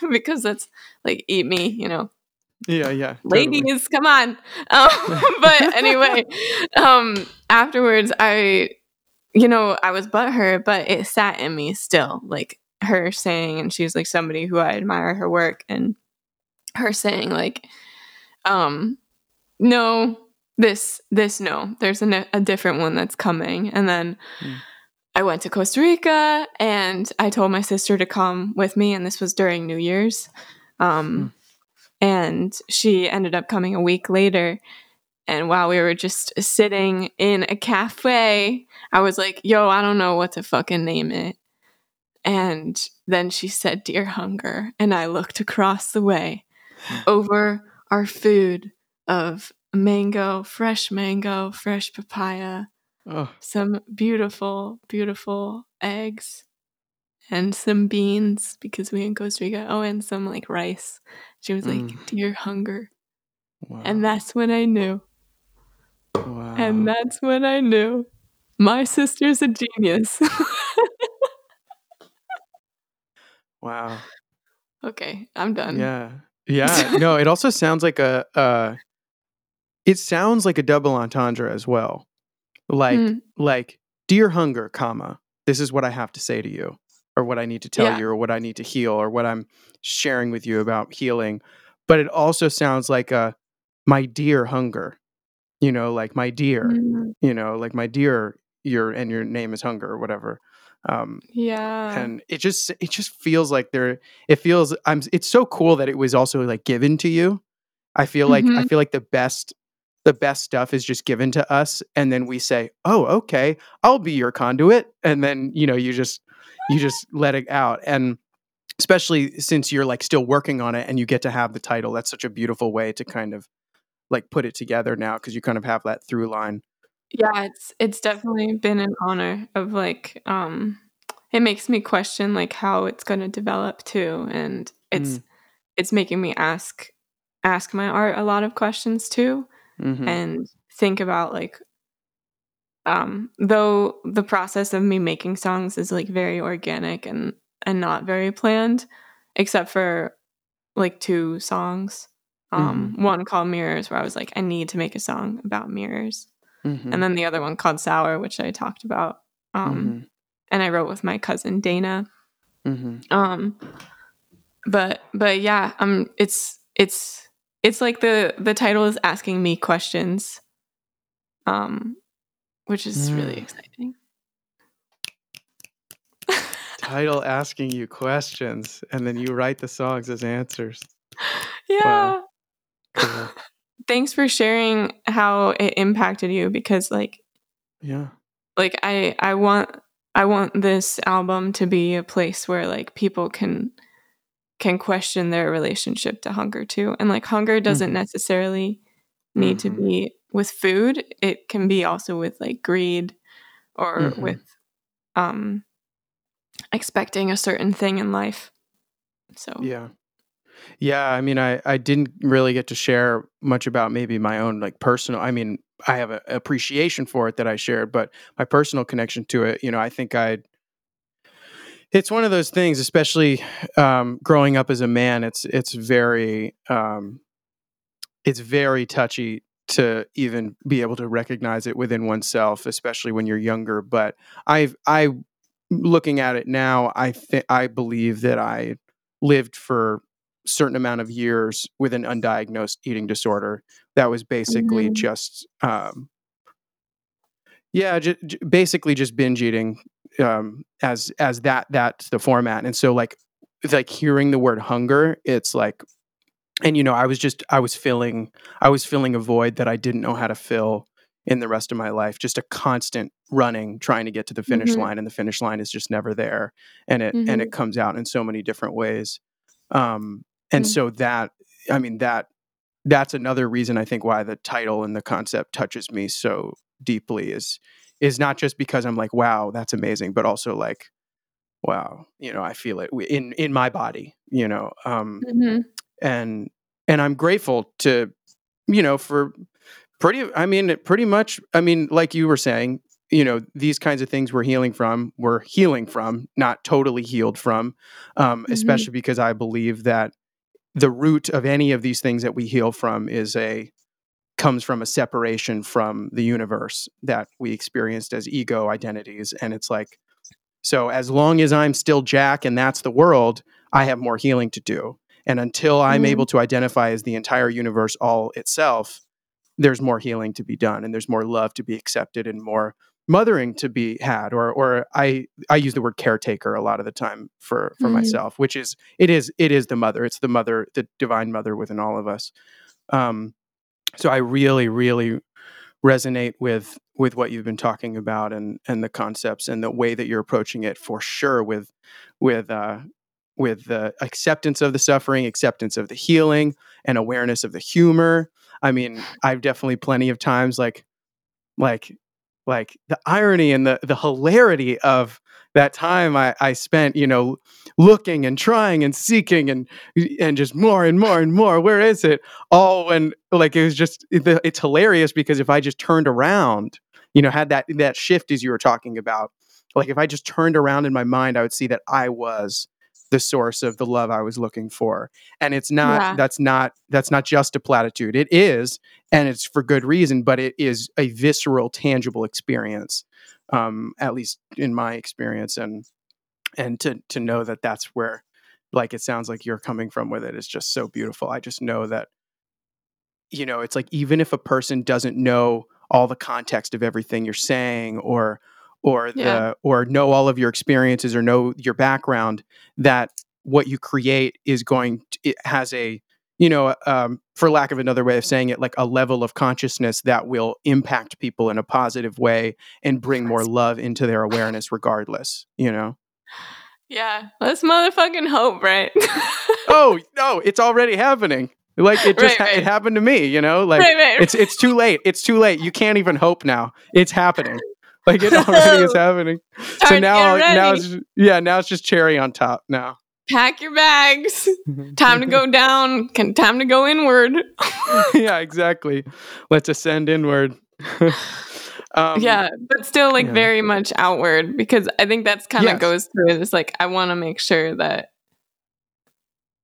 because that's like, eat me, you know. Yeah, yeah. Ladies, totally. Come on. Um, but anyway, um, afterwards, I, you know, I was butthurt, but it sat in me still. Like her saying, and she's like somebody who I admire her work, and her saying like, um, no, this, this, no, there's a, a different one that's coming. And then mm. I went to Costa Rica, and I told my sister to come with me, and this was during New Year's. Um, mm. And she ended up coming a week later, and while we were just sitting in a cafe, I was like, yo, I don't know what to fucking name it. And then she said, "Dear Hunger," and I looked across the way over our food of mango, fresh mango, fresh papaya, oh. some beautiful, beautiful eggs, and some beans, because we in Costa Rica, oh, and some like rice. She was like, mm. "Dear Hunger." Wow. And that's when I knew. Wow. And that's when I knew. My sister's a genius. Wow. Okay, I'm done. Yeah. Yeah. No, it also sounds like a, uh, it sounds like a double entendre as well. Like, mm. like, dear hunger, comma, this is what I have to say to you, or what I need to tell yeah. you, or what I need to heal, or what I'm sharing with you about healing. But it also sounds like a, my dear hunger, you know, like my dear, mm. you know, like my dear, your, and your name is hunger or whatever. Um, yeah. And it just, it just feels like there, it feels, I'm, it's so cool that it was also like given to you. I feel mm-hmm. like, I feel like the best, the best stuff is just given to us. And then we say, oh, okay, I'll be your conduit. And then, you know, you just, you just let it out. And especially since you're like still working on it and you get to have the title, that's such a beautiful way to kind of like put it together now. 'Cause you kind of have that through line. Yeah, it's it's definitely been an honor of like, um, it makes me question like how it's going to develop too. And it's, mm. it's making me ask, ask my art a lot of questions too, mm-hmm. and think about like, um, though the process of me making songs is like very organic and, and not very planned, except for like two songs. Um, mm-hmm. One called Mirrors, where I was like, I need to make a song about mirrors. Mm-hmm. And then the other one called Sour, which I talked about, um, mm-hmm. and I wrote with my cousin Dana. Mm-hmm. Um, but but yeah, um, it's it's it's like the the title is asking me questions, um, which is mm. really exciting. Title asking you questions, and then you write the songs as answers. Yeah. Wow. Cool. Thanks for sharing how it impacted you, because like, yeah, like I, I want, I want this album to be a place where like people can, can question their relationship to hunger too. And like hunger doesn't mm-hmm. necessarily need mm-hmm. to be with food. It can be also with like greed, or mm-hmm. with, um, expecting a certain thing in life. So, yeah. Yeah, I mean, I, I didn't really get to share much about maybe my own like personal, I mean, I have an appreciation for it that I shared, but my personal connection to it, you know, I think I, it's one of those things, especially um, growing up as a man, it's, it's very, um, it's very touchy to even be able to recognize it within oneself, especially when you're younger. But I've, I, looking at it now, I think, I believe that I lived for certain amount of years with an undiagnosed eating disorder that was basically mm-hmm. just um yeah j- j- basically just binge eating, um as as that that's the format. And so like like hearing the word hunger, it's like, and you know, I was just I was filling I was filling a void that I didn't know how to fill in the rest of my life, just a constant running, trying to get to the finish mm-hmm. line, and the finish line is just never there, and it mm-hmm. and it comes out in so many different ways. um And mm-hmm. so that, I mean, that, that's another reason I think why the title and the concept touches me so deeply is, is not just because I'm like, wow, that's amazing, but also like, wow, you know, I feel it in, in my body, you know, um, mm-hmm. and, and I'm grateful to, you know, for pretty, I mean, pretty much, I mean, like you were saying, you know, these kinds of things we're healing from, we're healing from, not totally healed from, um, mm-hmm. especially because I believe that the root of any of these things that we heal from is a comes from a separation from the universe that we experienced as ego identities. And it's like, so as long as I'm still Jack and that's the world, I have more healing to do. And until I'm mm-hmm. able to identify as the entire universe all itself, there's more healing to be done, and there's more love to be accepted, and more mothering to be had, or or I I use the word caretaker a lot of the time for for mm-hmm. myself, which is it is it is the mother. It's the mother, the divine mother within all of us. Um, so I really, really, resonate with with what you've been talking about and and the concepts and the way that you're approaching it, for sure, with with uh, with the acceptance of the suffering, acceptance of the healing, and awareness of the humor. I mean, I've definitely plenty of times like like like the irony and the the hilarity of that time I, I spent, you know, looking and trying and seeking and and just more and more and more. Where is it? Oh, and like it was just it, it's hilarious because if I just turned around, you know, had that that shift as you were talking about, like if I just turned around in my mind, I would see that I was the source of the love I was looking for. And it's not, yeah. that's not, that's not just a platitude. It is, and it's for good reason, but it is a visceral, tangible experience. Um, at least in my experience. And, and to, to know that that's where, like, it sounds like you're coming from with it is just so beautiful. I just know that, you know, it's like, even if a person doesn't know all the context of everything you're saying or, or yeah. the or know all of your experiences or know your background, that what you create is going to, it has a, you know, um, for lack of another way of saying it, like a level of consciousness that will impact people in a positive way and bring more love into their awareness regardless, you know? Yeah. Let's motherfucking hope, right? Oh, no, it's already happening. Like it just, right, right. it happened to me, you know, like right, right. it's, it's too late. It's too late. You can't even hope now. It's happening. Like it already is happening. Time so now, now it's, yeah, now it's just cherry on top now. Pack your bags. Time to go down. Can, time to go inward. Yeah, exactly. Let's ascend inward. um, yeah, but still like yeah. very much outward, because I think that's kind of yes. goes through this. Like, I want to make sure that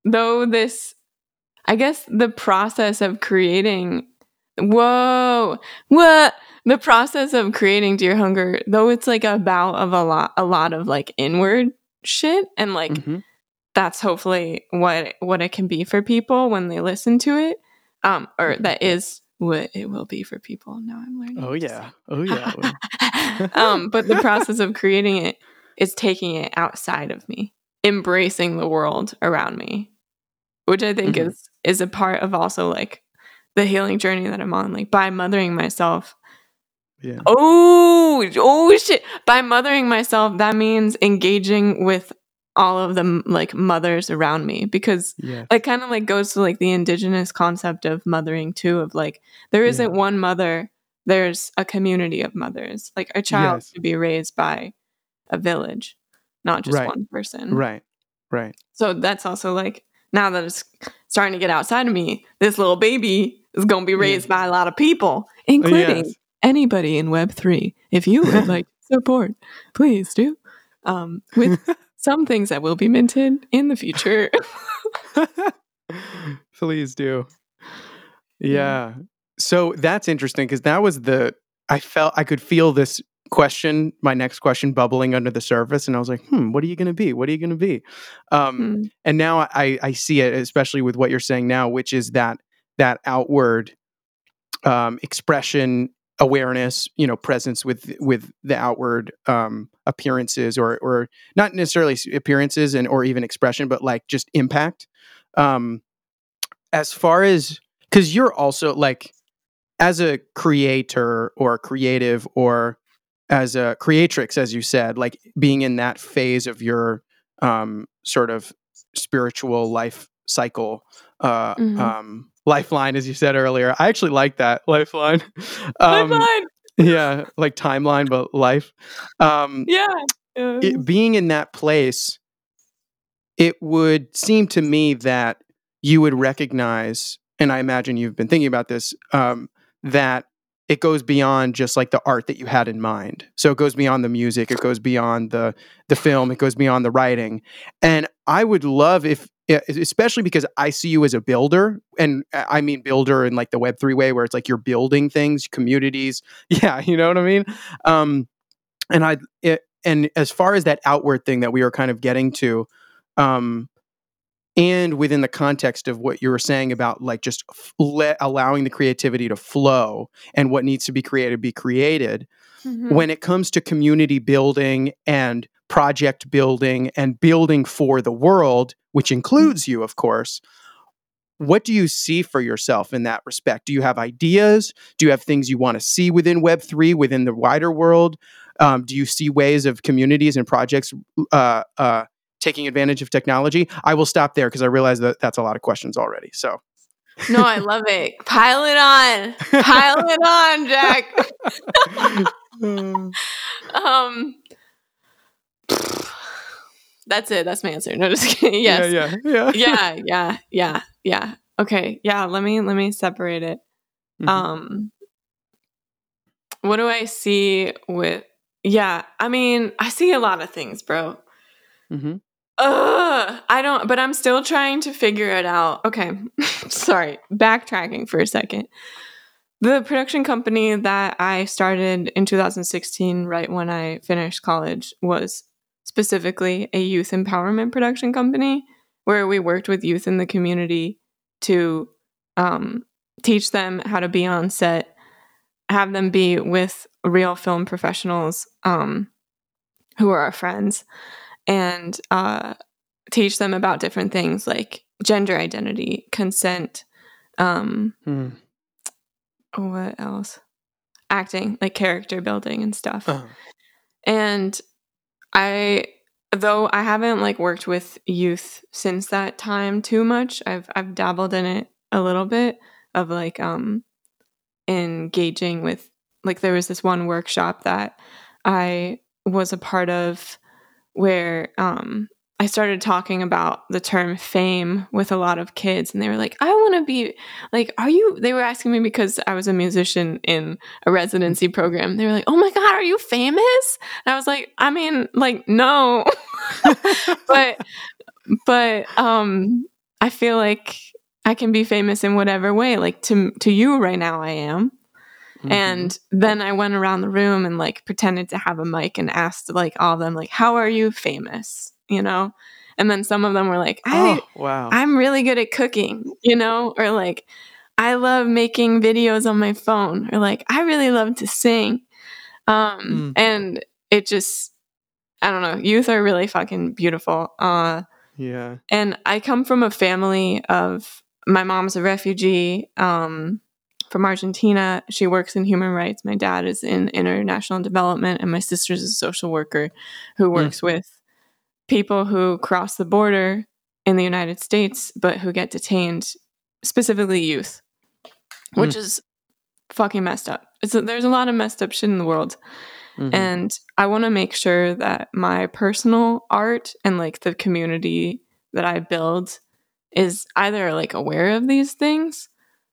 though this, I guess the process of creating, whoa, what? The process of creating Dear Hunger, though it's like a bout of a lot, a lot of like inward shit and like, mm-hmm. that's hopefully what what it can be for people when they listen to it, um, or that is what it will be for people. Now I'm learning. Oh yeah, oh yeah. um, but the process of creating it is taking it outside of me, embracing the world around me, which I think mm-hmm. is is a part of also like the healing journey that I'm on. Like by mothering myself. Yeah. Oh, oh shit! By mothering myself, that means engaging with all of the like mothers around me, because yeah. it kind of like goes to like the indigenous concept of mothering too, of like there isn't yeah. one mother, there's a community of mothers. Like a child yes. should be raised by a village, not just right. one person. Right. Right. So that's also like, now that it's starting to get outside of me, this little baby is going to be raised yeah. by a lot of people, including yes. anybody in Web three. If you would like support, please do. Um, with some things that will be minted in the future. Please do. Yeah. yeah. So that's interesting, because that was the, I felt, I could feel this question, my next question, bubbling under the surface. And I was like, hmm, what are you going to be? What are you going to be? Um, mm. And now I, I see it, especially with what you're saying now, which is that, that outward um, expression, awareness, you know, presence with with the outward um, appearances, or or not necessarily appearances and or even expression, but like just impact. Um, as far as, because you're also like, as a creator or creative or as a creatrix, as you said, like being in that phase of your um, sort of spiritual life cycle. Uh, mm-hmm. um, Lifeline, as you said earlier. I actually like that, lifeline. Um, lifeline! Yeah, like timeline, but life. Um, yeah. yeah. It, being in that place, it would seem to me that you would recognize, and I imagine you've been thinking about this, um, that it goes beyond just like the art that you had in mind. So it goes beyond the music, it goes beyond the the film, it goes beyond the writing. And I would love if, especially because I see you as a builder, and I mean builder in like the Web three way, where it's like you're building things, communities. Yeah, you know what I mean? Um, and I it, and as far as that outward thing that we are kind of getting to, um, and within the context of what you were saying about like just f- le- allowing the creativity to flow and what needs to be created be created, mm-hmm. when it comes to community building and project building and building for the world, which includes you, of course, What do you see for yourself in that respect? Do you have ideas? Do you have things you want to see within Web three, within the wider world? Um, do you see ways of communities and projects uh, uh, taking advantage of technology? I will stop there because I realize that that's a lot of questions already. So, no, I love it. Pile it on. Pile it on, Jack. um, that's it. That's my answer. No, just kidding. Yes. Yeah, yeah, yeah. yeah, yeah, yeah, yeah. Okay. Yeah. Let me, let me separate it. Mm-hmm. Um, what do I see with, yeah, I mean, I see a lot of things, bro. Mm-hmm. Ugh, I don't, but I'm still trying to figure it out. Okay. Sorry. Backtracking for a second. The production company that I started in two thousand sixteen, right when I finished college, was specifically a youth empowerment production company where we worked with youth in the community to um, teach them how to be on set, have them be with real film professionals um, who are our friends, and uh, teach them about different things like gender identity, consent, um, hmm. what else? Acting, like character building and stuff. Oh. And I, though I haven't like worked with youth since that time too much, I've I've dabbled in it a little bit of like um, engaging with, like there was this one workshop that I was a part of where um, I started talking about the term fame with a lot of kids, and they were like, I want to be, like, are you, they were asking me because I was a musician in a residency program. They were like, oh my God, are you famous? And I was like, I mean, like, no. but, but um, I feel like I can be famous in whatever way. Like to, to you right now, I am. And then I went around the room and like pretended to have a mic and asked like all of them, like, how are you famous? You know? And then some of them were like, I, oh, wow. I'm really good at cooking, you know? Or like, I love making videos on my phone, or like, I really love to sing. Um, mm. And it just, I don't know, youth are really fucking beautiful. Uh, yeah. And I come from a family of, my mom's a refugee, um, from Argentina. She works in human rights. My dad is in international development, and my sister's a social worker who works mm. with people who cross the border in the United States, but who get detained, specifically youth, which mm. is fucking messed up. It's a, there's a lot of messed up shit in the world. Mm-hmm. And I want to make sure that my personal art and like the community that I build is either like aware of these things,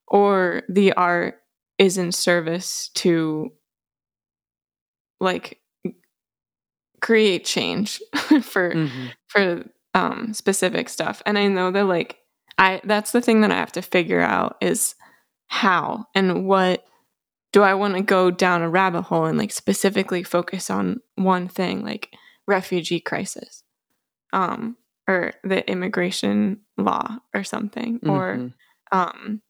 or the art is in service to like create change for mm-hmm. for um, specific stuff. And I know that like I that's the thing that I have to figure out is how and what do I want to go down a rabbit hole and like specifically focus on one thing, like refugee crisis um, or the immigration law or something mm-hmm. or um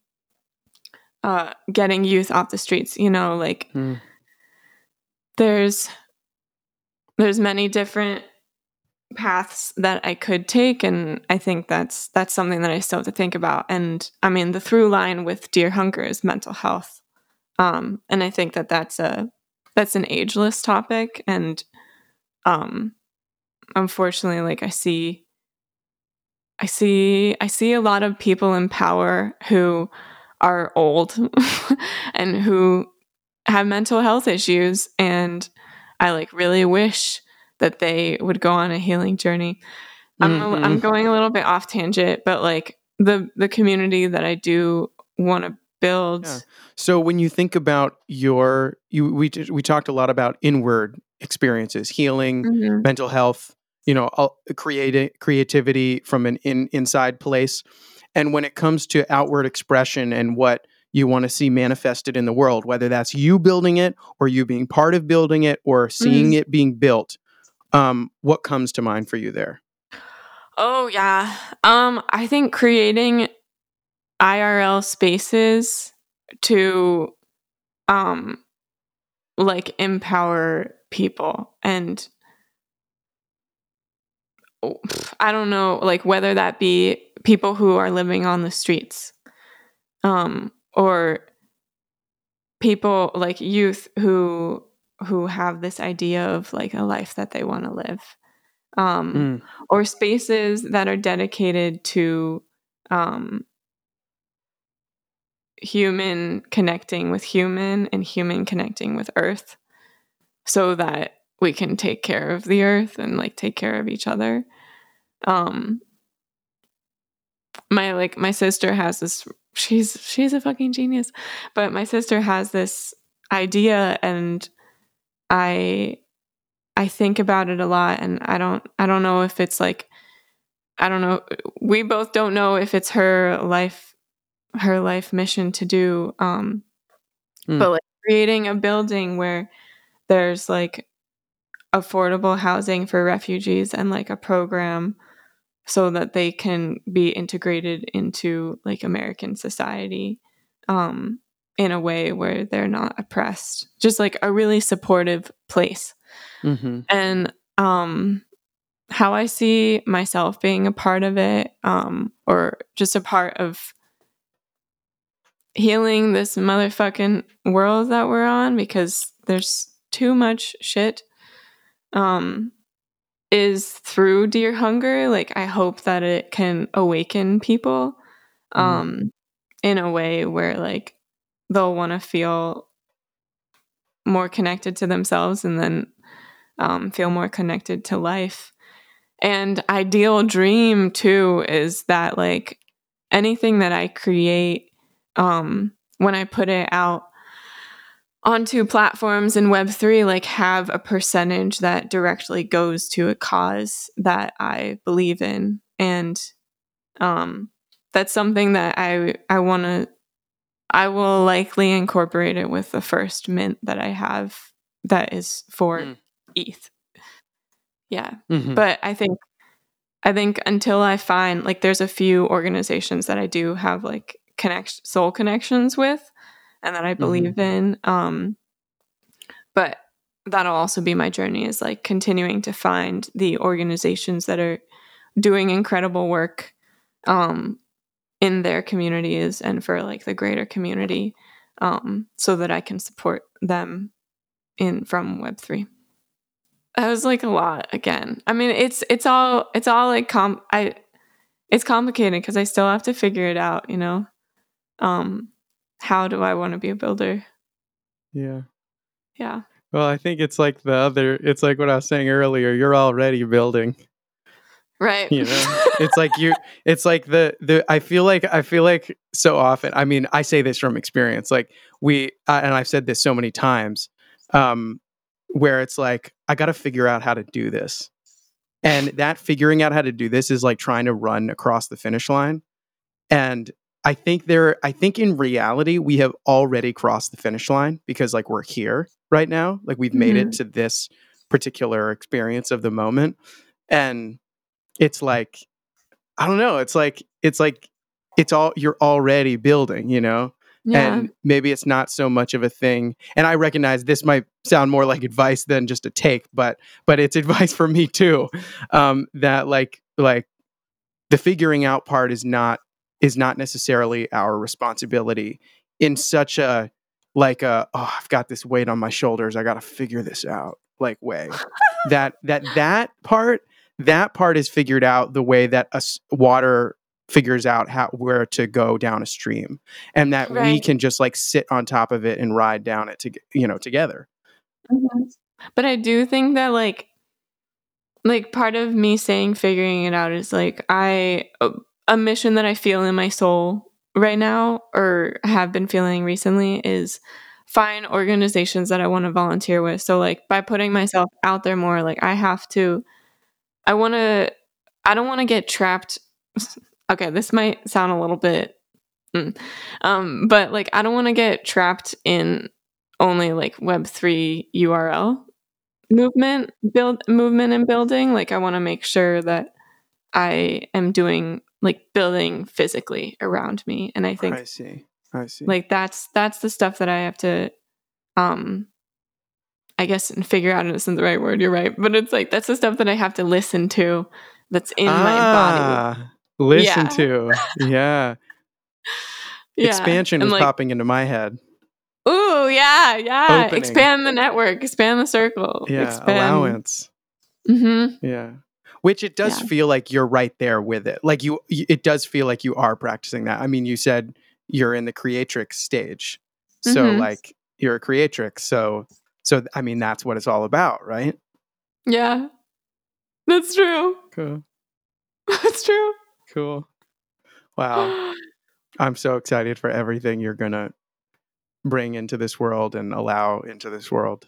Uh, getting youth off the streets, you know, like mm. there's there's many different paths that I could take, and I think that's that's something that I still have to think about. And I mean, the through line with Dear Hunger is mental health, um, and I think that that's a that's an ageless topic, and um, unfortunately, like I see, I see, I see a lot of people in power who are old and who have mental health issues, and I like really wish that they would go on a healing journey. Mm-hmm. I'm, a, I'm going a little bit off tangent, but like the the community that I do want to build. Yeah. So when you think about your, you we we talked a lot about inward experiences, healing, mm-hmm. mental health, you know, creative creativity from an in, inside place. And when it comes to outward expression and what you want to see manifested in the world, whether that's you building it or you being part of building it or seeing mm. it being built, um, what comes to mind for you there? Oh, yeah. Um, I think creating I R L spaces to um, like empower people, and I don't know, like whether that be people who are living on the streets, um, or people like youth who who have this idea of like a life that they want to live, um, mm. or spaces that are dedicated to um, human connecting with human and human connecting with earth, so that we can take care of the earth and like take care of each other. Um, my, like my sister has this, she's, she's a fucking genius, but my sister has this idea, and I, I think about it a lot, and I don't, I don't know if it's like, I don't know. We both don't know if it's her life, her life mission to do. Um, mm. But like creating a building where there's like affordable housing for refugees and like a program so that they can be integrated into like American society, um, in a way where they're not oppressed, just like a really supportive place. Mm-hmm. And, um, how I see myself being a part of it, um, or just a part of healing this motherfucking world that we're on, because there's too much shit, um, is through Dear Hunger. Like, I hope that it can awaken people, um, mm. in a way where like they'll want to feel more connected to themselves, and then, um, feel more connected to life. And ideal dream too is that like anything that I create, um, when I put it out onto platforms in Web three, like have a percentage that directly goes to a cause that I believe in. And um, that's something that I I want to, I will likely incorporate it with the first mint that I have that is for mm. E T H. Yeah. Mm-hmm. But I think, I think until I find, like there's a few organizations that I do have like connect, soul connections with, and that I believe mm-hmm. in. Um, but that'll also be my journey, is like continuing to find the organizations that are doing incredible work, um, in their communities and for like the greater community, um, so that I can support them in from Web three. That was like a lot again. I mean, it's, it's all, it's all like, com- I, it's complicated because I still have to figure it out, you know? Um, How do I want to be a builder? Yeah. Yeah. Well, I think it's like the other, it's like what I was saying earlier, you're already building. Right. You know, it's like you, it's like the, the, I feel like, I feel like so often, I mean, I say this from experience, like we, uh, and I've said this so many times, um, where it's like, I got to figure out how to do this. And that figuring out how to do this is like trying to run across the finish line. And I think there, I think in reality, we have already crossed the finish line, because like we're here right now, like we've made mm-hmm. it to this particular experience of the moment. And it's like, I don't know. It's like, it's like, it's all, you're already building, you know, yeah. And maybe it's not so much of a thing. And I recognize this might sound more like advice than just a take, but, but it's advice for me too. Um, that like, like the figuring out part is not, is not necessarily our responsibility in such a, like a, oh, I've got this weight on my shoulders, I got to figure this out, like way. that, that, that part, that part is figured out the way that a water figures out how, where to go down a stream, and that right. we can just like sit on top of it and ride down it to, you know, together. Mm-hmm. But I do think that like, like part of me saying figuring it out is like, I, uh, a mission that I feel in my soul right now, or have been feeling recently, is find organizations that I want to volunteer with. So like by putting myself out there more, like I have to, I want to, I don't want to get trapped. Okay. This might sound a little bit, mm, um, but like, I don't want to get trapped in only like Web three U R L movement, build movement and building. Like I want to make sure that I am doing like building physically around me. And I think I see. I see. Like that's that's the stuff that I have to um I guess and figure out isn't the right word, you're right. But it's like that's the stuff that I have to listen to that's in ah, my body. listen yeah. to. Yeah. yeah. Expansion and is like, popping into my head. Ooh, yeah, yeah. Opening. Expand the network. Expand the circle. Yeah, expand. Allowance. Mm-hmm. Yeah. Which it does yeah. feel like you're right there with it. Like you, it does feel like you are practicing that. I mean, you said you're in the Creatrix stage. So mm-hmm. like you're a Creatrix. So, so I mean, that's what it's all about, right? Yeah. That's true. Cool. That's true. Cool. Wow. I'm so excited for everything you're going to bring into this world and allow into this world.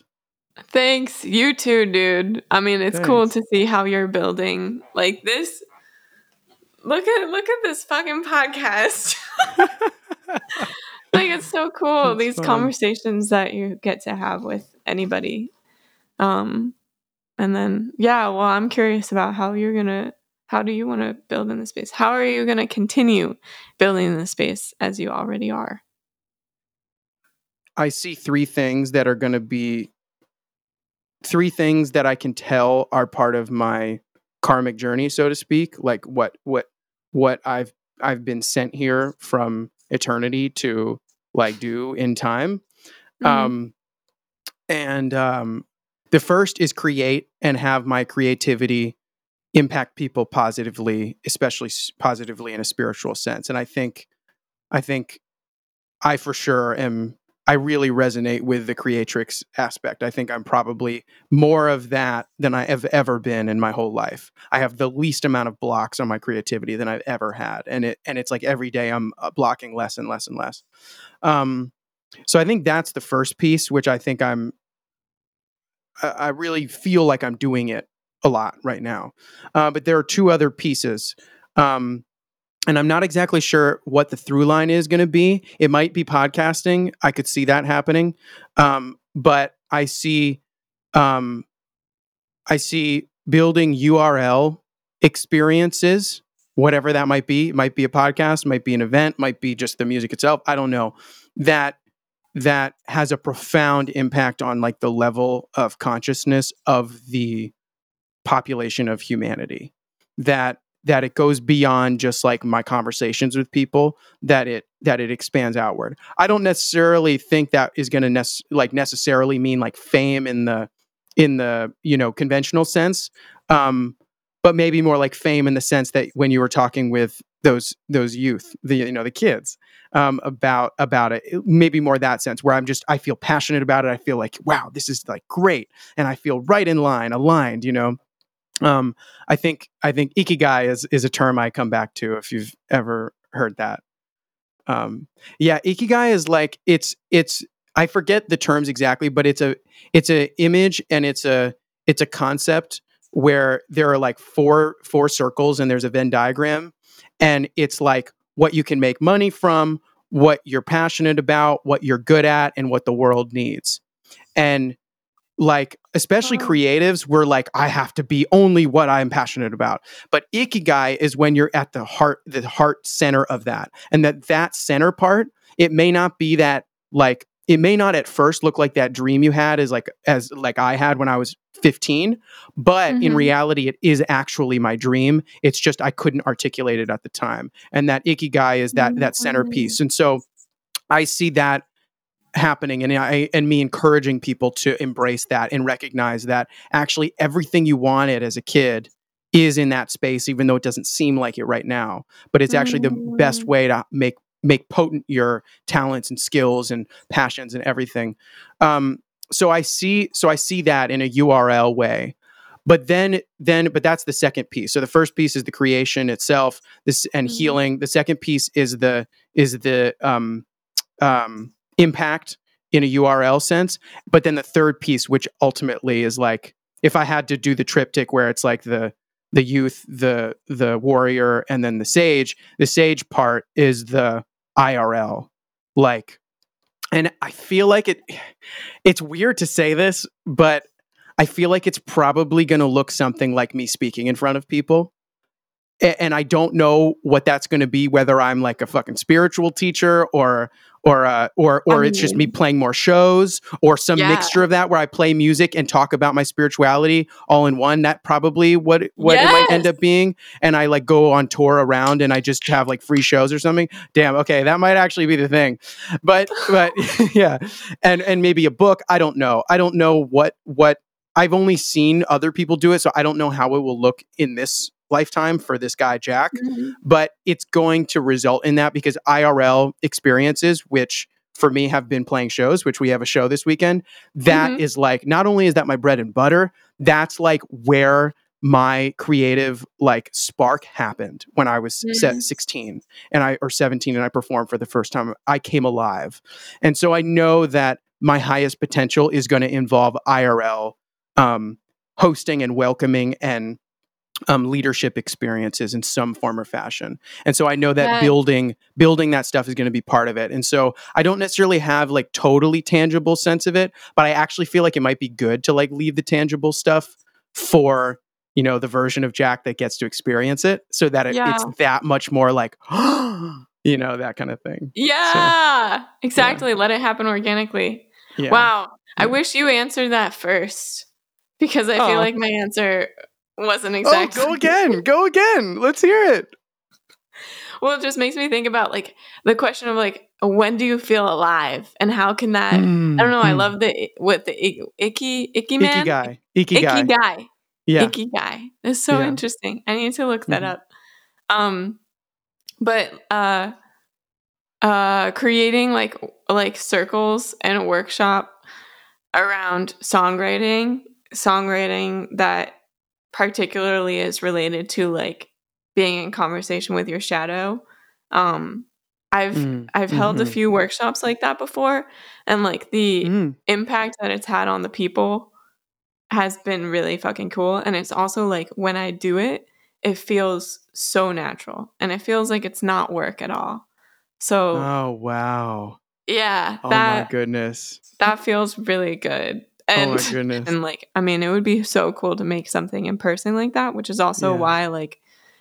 Thanks. You too, dude. I mean, it's Thanks. Cool to see how you're building like this. Look at look at this fucking podcast. Like, it's so cool. That's These fun. Conversations that you get to have with anybody. Um, and then, yeah, well, I'm curious about how you're going to, how do you want to build in the space? How are you going to continue building in the space as you already are? I see three things that are going to be three things that I can tell are part of my karmic journey, so to speak, like what, what, what I've, I've been sent here from eternity to like do in time. Mm-hmm. Um, and, um, the first is create and have my creativity impact people positively, especially s- positively in a spiritual sense. And I think, I think I for sure am, I really resonate with the Creatrix aspect. I think I'm probably more of that than I have ever been in my whole life. I have the least amount of blocks on my creativity than I've ever had. And it and it's like every day I'm blocking less and less and less. Um, so I think that's the first piece, which I think I'm, I, I really feel like I'm doing it a lot right now. Uh, but there are two other pieces. Um And I'm not exactly sure what the through line is going to be. It might be podcasting. I could see that happening. Um, but I see um, I see building U R L experiences, whatever that might be. It might be a podcast, might be an event, might be just the music itself. I don't know. That that has a profound impact on like the level of consciousness of the population of humanity. That that it goes beyond just like my conversations with people, that it that it expands outward. I don't necessarily think that is going to nec- like necessarily mean like fame in the in the, you know, conventional sense, um, but maybe more like fame in the sense that when you were talking with those those youth, the you know the kids um, about about it, maybe more that sense where I'm just I feel passionate about it. I feel like, wow, this is like great, and I feel right in line, aligned, you know. Um, I think, I think Ikigai is, is a term I come back to if you've ever heard that. Um, yeah, Ikigai is like, it's, it's, I forget the terms exactly, but it's a, it's a image and it's a, it's a concept where there are like four, four circles and there's a Venn diagram and it's like what you can make money from, what you're passionate about, what you're good at, and what the world needs. And like, especially creatives, we're like, I have to be only what I'm passionate about. But Ikigai is when you're at the heart, the heart center of that. And that, that center part, it may not be that, like, it may not at first look like that dream you had is like, as like I had when I was fifteen, but mm-hmm. in reality, it is actually my dream. It's just, I couldn't articulate it at the time. And that Ikigai is that, mm-hmm. that centerpiece. And so I see that happening and I and me encouraging people to embrace that and recognize that actually everything you wanted as a kid is in that space, even though it doesn't seem like it right now. But it's actually the best way to make make potent your talents and skills and passions and everything. Um, so I see so I see that in a U R L way. But then then but that's the second piece. So the first piece is the creation itself, this and mm-hmm. healing. The second piece is the is the um um impact in a U R L sense. But then the third piece, which ultimately is like, if I had to do the triptych where it's like the the youth, the the warrior, and then the sage, the sage part is the I R L. Like, and I feel like it, it's weird to say this, but I feel like it's probably going to look something like me speaking in front of people. And I don't know what that's going to be, whether I'm like a fucking spiritual teacher or or uh, or or I mean, it's just me playing more shows or some yeah. mixture of that where I play music and talk about my spirituality all in one. That probably what what yes. it might end up being. And I like go on tour around and I just have like free shows or something. Damn, okay, that might actually be the thing. But but yeah, and and maybe a book. I don't know. I don't know what what I've only seen other people do it, so I don't know how it will look in this lifetime for this guy, Jack, mm-hmm. but it's going to result in that because I R L experiences, which for me have been playing shows, which we have a show this weekend, that mm-hmm. is like, not only is that my bread and butter, that's like where my creative like spark happened when I was mm-hmm. sixteen and I, or seventeen, and I performed for the first time. I came alive. And so I know that my highest potential is going to involve I R L um, hosting and welcoming and Um, leadership experiences in some form or fashion. And so I know that yeah. building building that stuff is going to be part of it. And so I don't necessarily have like totally tangible sense of it, but I actually feel like it might be good to like leave the tangible stuff for, you know, the version of Jack that gets to experience it so that it, yeah. it's that much more like, you know, that kind of thing. Yeah, so, exactly. Yeah. Let it happen organically. Yeah. Wow. Yeah. I wish you answered that first because I oh. feel like my answer wasn't exactly. Oh, go again. Go again. Let's hear it. Well, it just makes me think about like the question of like, when do you feel alive and how can that, mm, I don't know. Mm. I love the, what the icky, icky man, icky guy, icky, icky guy. guy, yeah, icky guy. It's so yeah. interesting. I need to look that mm. up. Um, but, uh, uh, creating like, like circles and a workshop around songwriting, songwriting that particularly is related to like being in conversation with your shadow. Um, I've, mm, I've mm-hmm. held a few workshops like that before, and like the mm. impact that it's had on the people has been really fucking cool. And it's also like when I do it, it feels so natural and it feels like it's not work at all. So, oh, wow. Yeah. Oh that, my goodness. That feels really good. And, oh my goodness. And like, I mean, it would be so cool to make something in person like that, which is also yeah. why like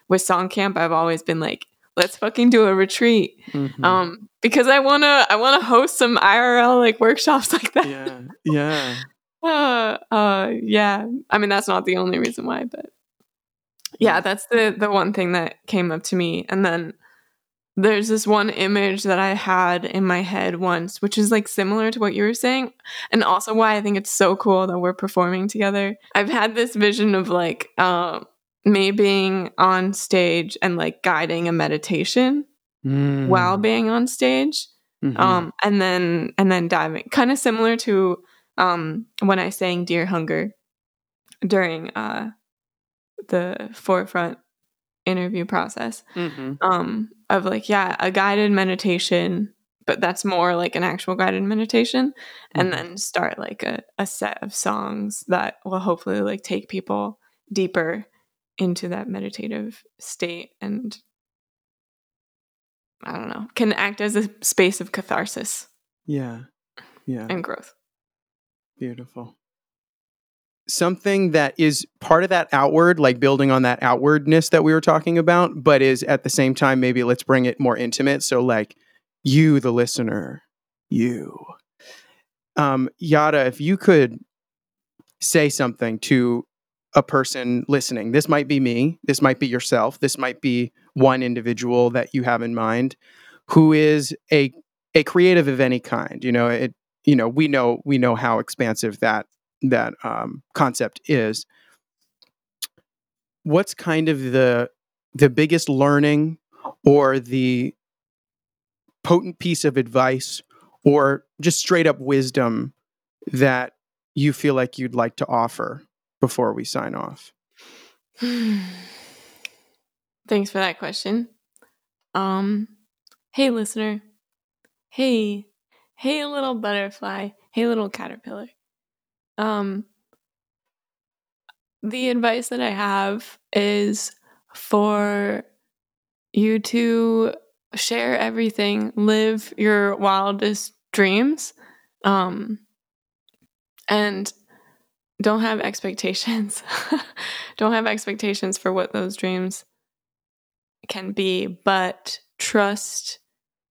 with Song Camp, I've always been like, let's fucking do a retreat. Mm-hmm. Um, because I want to, I want to host some I R L like workshops like that. Yeah. Yeah. uh, uh, yeah. I mean, that's not the only reason why, but yeah, that's the, the one thing that came up to me. And then there's this one image that I had in my head once, which is like similar to what you were saying, and also why I think it's so cool that we're performing together. I've had this vision of like uh, me being on stage and like guiding a meditation mm. while being on stage, mm-hmm. um, and then and then diving, kind of similar to um, when I sang "Dear Hunger" during uh, the Forefront interview process. Mm-hmm. Um, of like, yeah, a guided meditation, but that's more like an actual guided meditation. And then start like a, a set of songs that will hopefully like take people deeper into that meditative state. And I don't know, can act as a space of catharsis. Yeah. Yeah. And growth. Beautiful. Something that is part of that outward, like building on that outwardness that we were talking about, but is at the same time, maybe let's bring it more intimate. So like you, the listener, you, um, Yada, if you could say something to a person listening, this might be me, this might be yourself, this might be one individual that you have in mind who is a, a creative of any kind, you know, it, you know, we know, we know how expansive that that um, concept is. What's kind of the the biggest learning or the potent piece of advice or just straight up wisdom that you feel like you'd like to offer before we sign off? Thanks for that question. Um, hey, listener. Hey. Hey, little butterfly. Hey, little caterpillar. Um, the advice that I have is for you to share everything, live your wildest dreams, um, and don't have expectations. Don't have expectations for what those dreams can be, but trust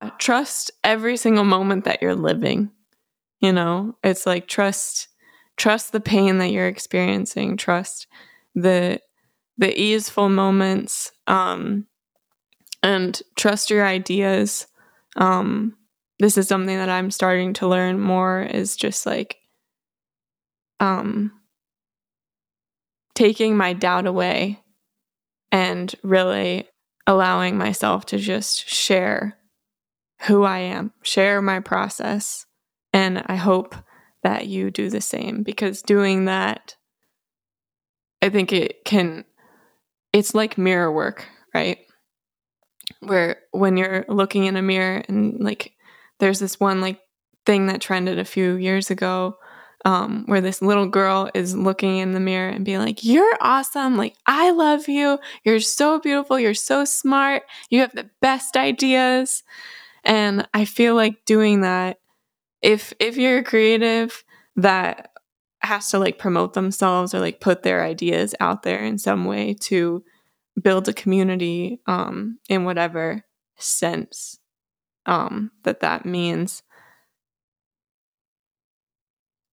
uh, trust every single moment that you're living. You know, it's like trust trust the pain that you're experiencing, trust the the easeful moments, um, and trust your ideas. Um, this is something that I'm starting to learn more, is just like um, taking my doubt away and really allowing myself to just share who I am, share my process. And I hope that you do the same, because doing that, I think it can, it's like mirror work, right? Where when you're looking in a mirror and like, there's this one like thing that trended a few years ago, um, where this little girl is looking in the mirror and being like, you're awesome. Like, I love you. You're so beautiful. You're so smart. You have the best ideas. And I feel like doing that, if, if you're a creative that has to like promote themselves or like put their ideas out there in some way to build a community, um, in whatever sense, um, that that means,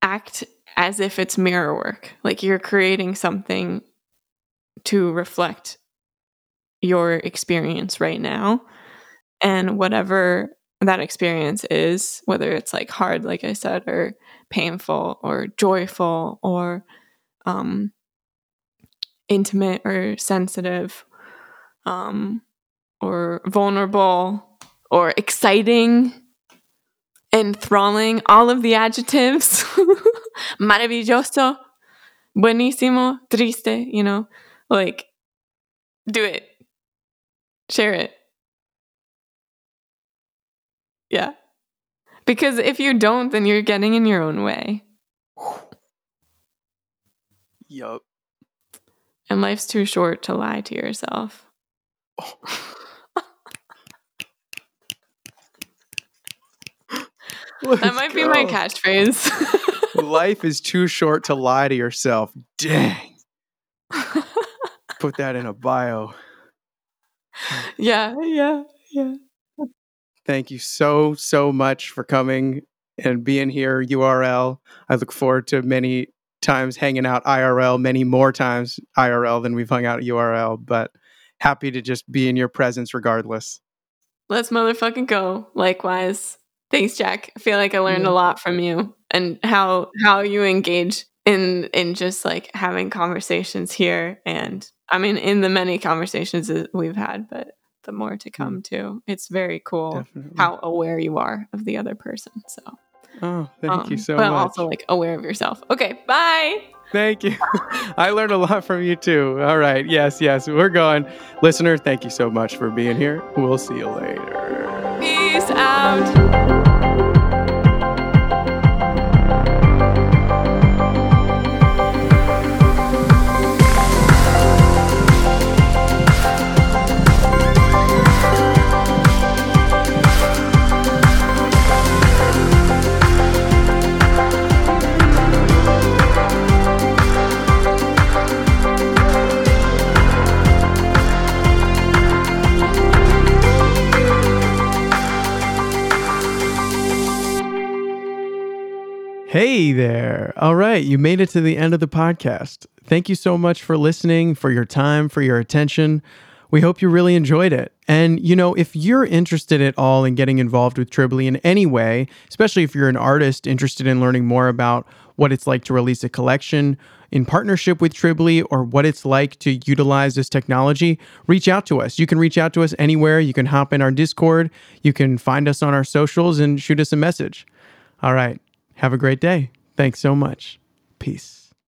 act as if it's mirror work. Like you're creating something to reflect your experience right now, and whatever that experience is, whether it's like hard, like I said, or painful or joyful or um, intimate or sensitive um, or vulnerable or exciting, enthralling, all of the adjectives, maravilloso, buenísimo, triste, you know, like do it, share it. Yeah. Because if you don't, then you're getting in your own way. Yup. And life's too short to lie to yourself. Oh. That might go. Be my catchphrase. Life is too short to lie to yourself. Dang. Put that in a bio. Yeah, yeah, yeah. Thank you so, so much for coming and being here, U R L. I look forward to many times hanging out I R L, many more times I R L than we've hung out at U R L, but happy to just be in your presence regardless. Let's motherfucking go. Likewise. Thanks, Jack. I feel like I learned yeah. a lot from you, and how how you engage in, in just like having conversations here. And I mean, in the many conversations that we've had, but the more to come too. It's very cool. Definitely. How aware you are of the other person. So, oh, thank um, you so but much. But also like aware of yourself. Okay, bye. Thank you. I learned a lot from you too. All right. Yes, yes. We're going. Listener, thank you so much for being here. We'll see you later. Peace out. Hey there. All right. You made it to the end of the podcast. Thank you so much for listening, for your time, for your attention. We hope you really enjoyed it. And, you know, if you're interested at all in getting involved with Tribly in any way, especially if you're an artist interested in learning more about what it's like to release a collection in partnership with Tribly, or what it's like to utilize this technology, reach out to us. You can reach out to us anywhere. You can hop in our Discord. You can find us on our socials and shoot us a message. All right. Have a great day. Thanks so much. Peace.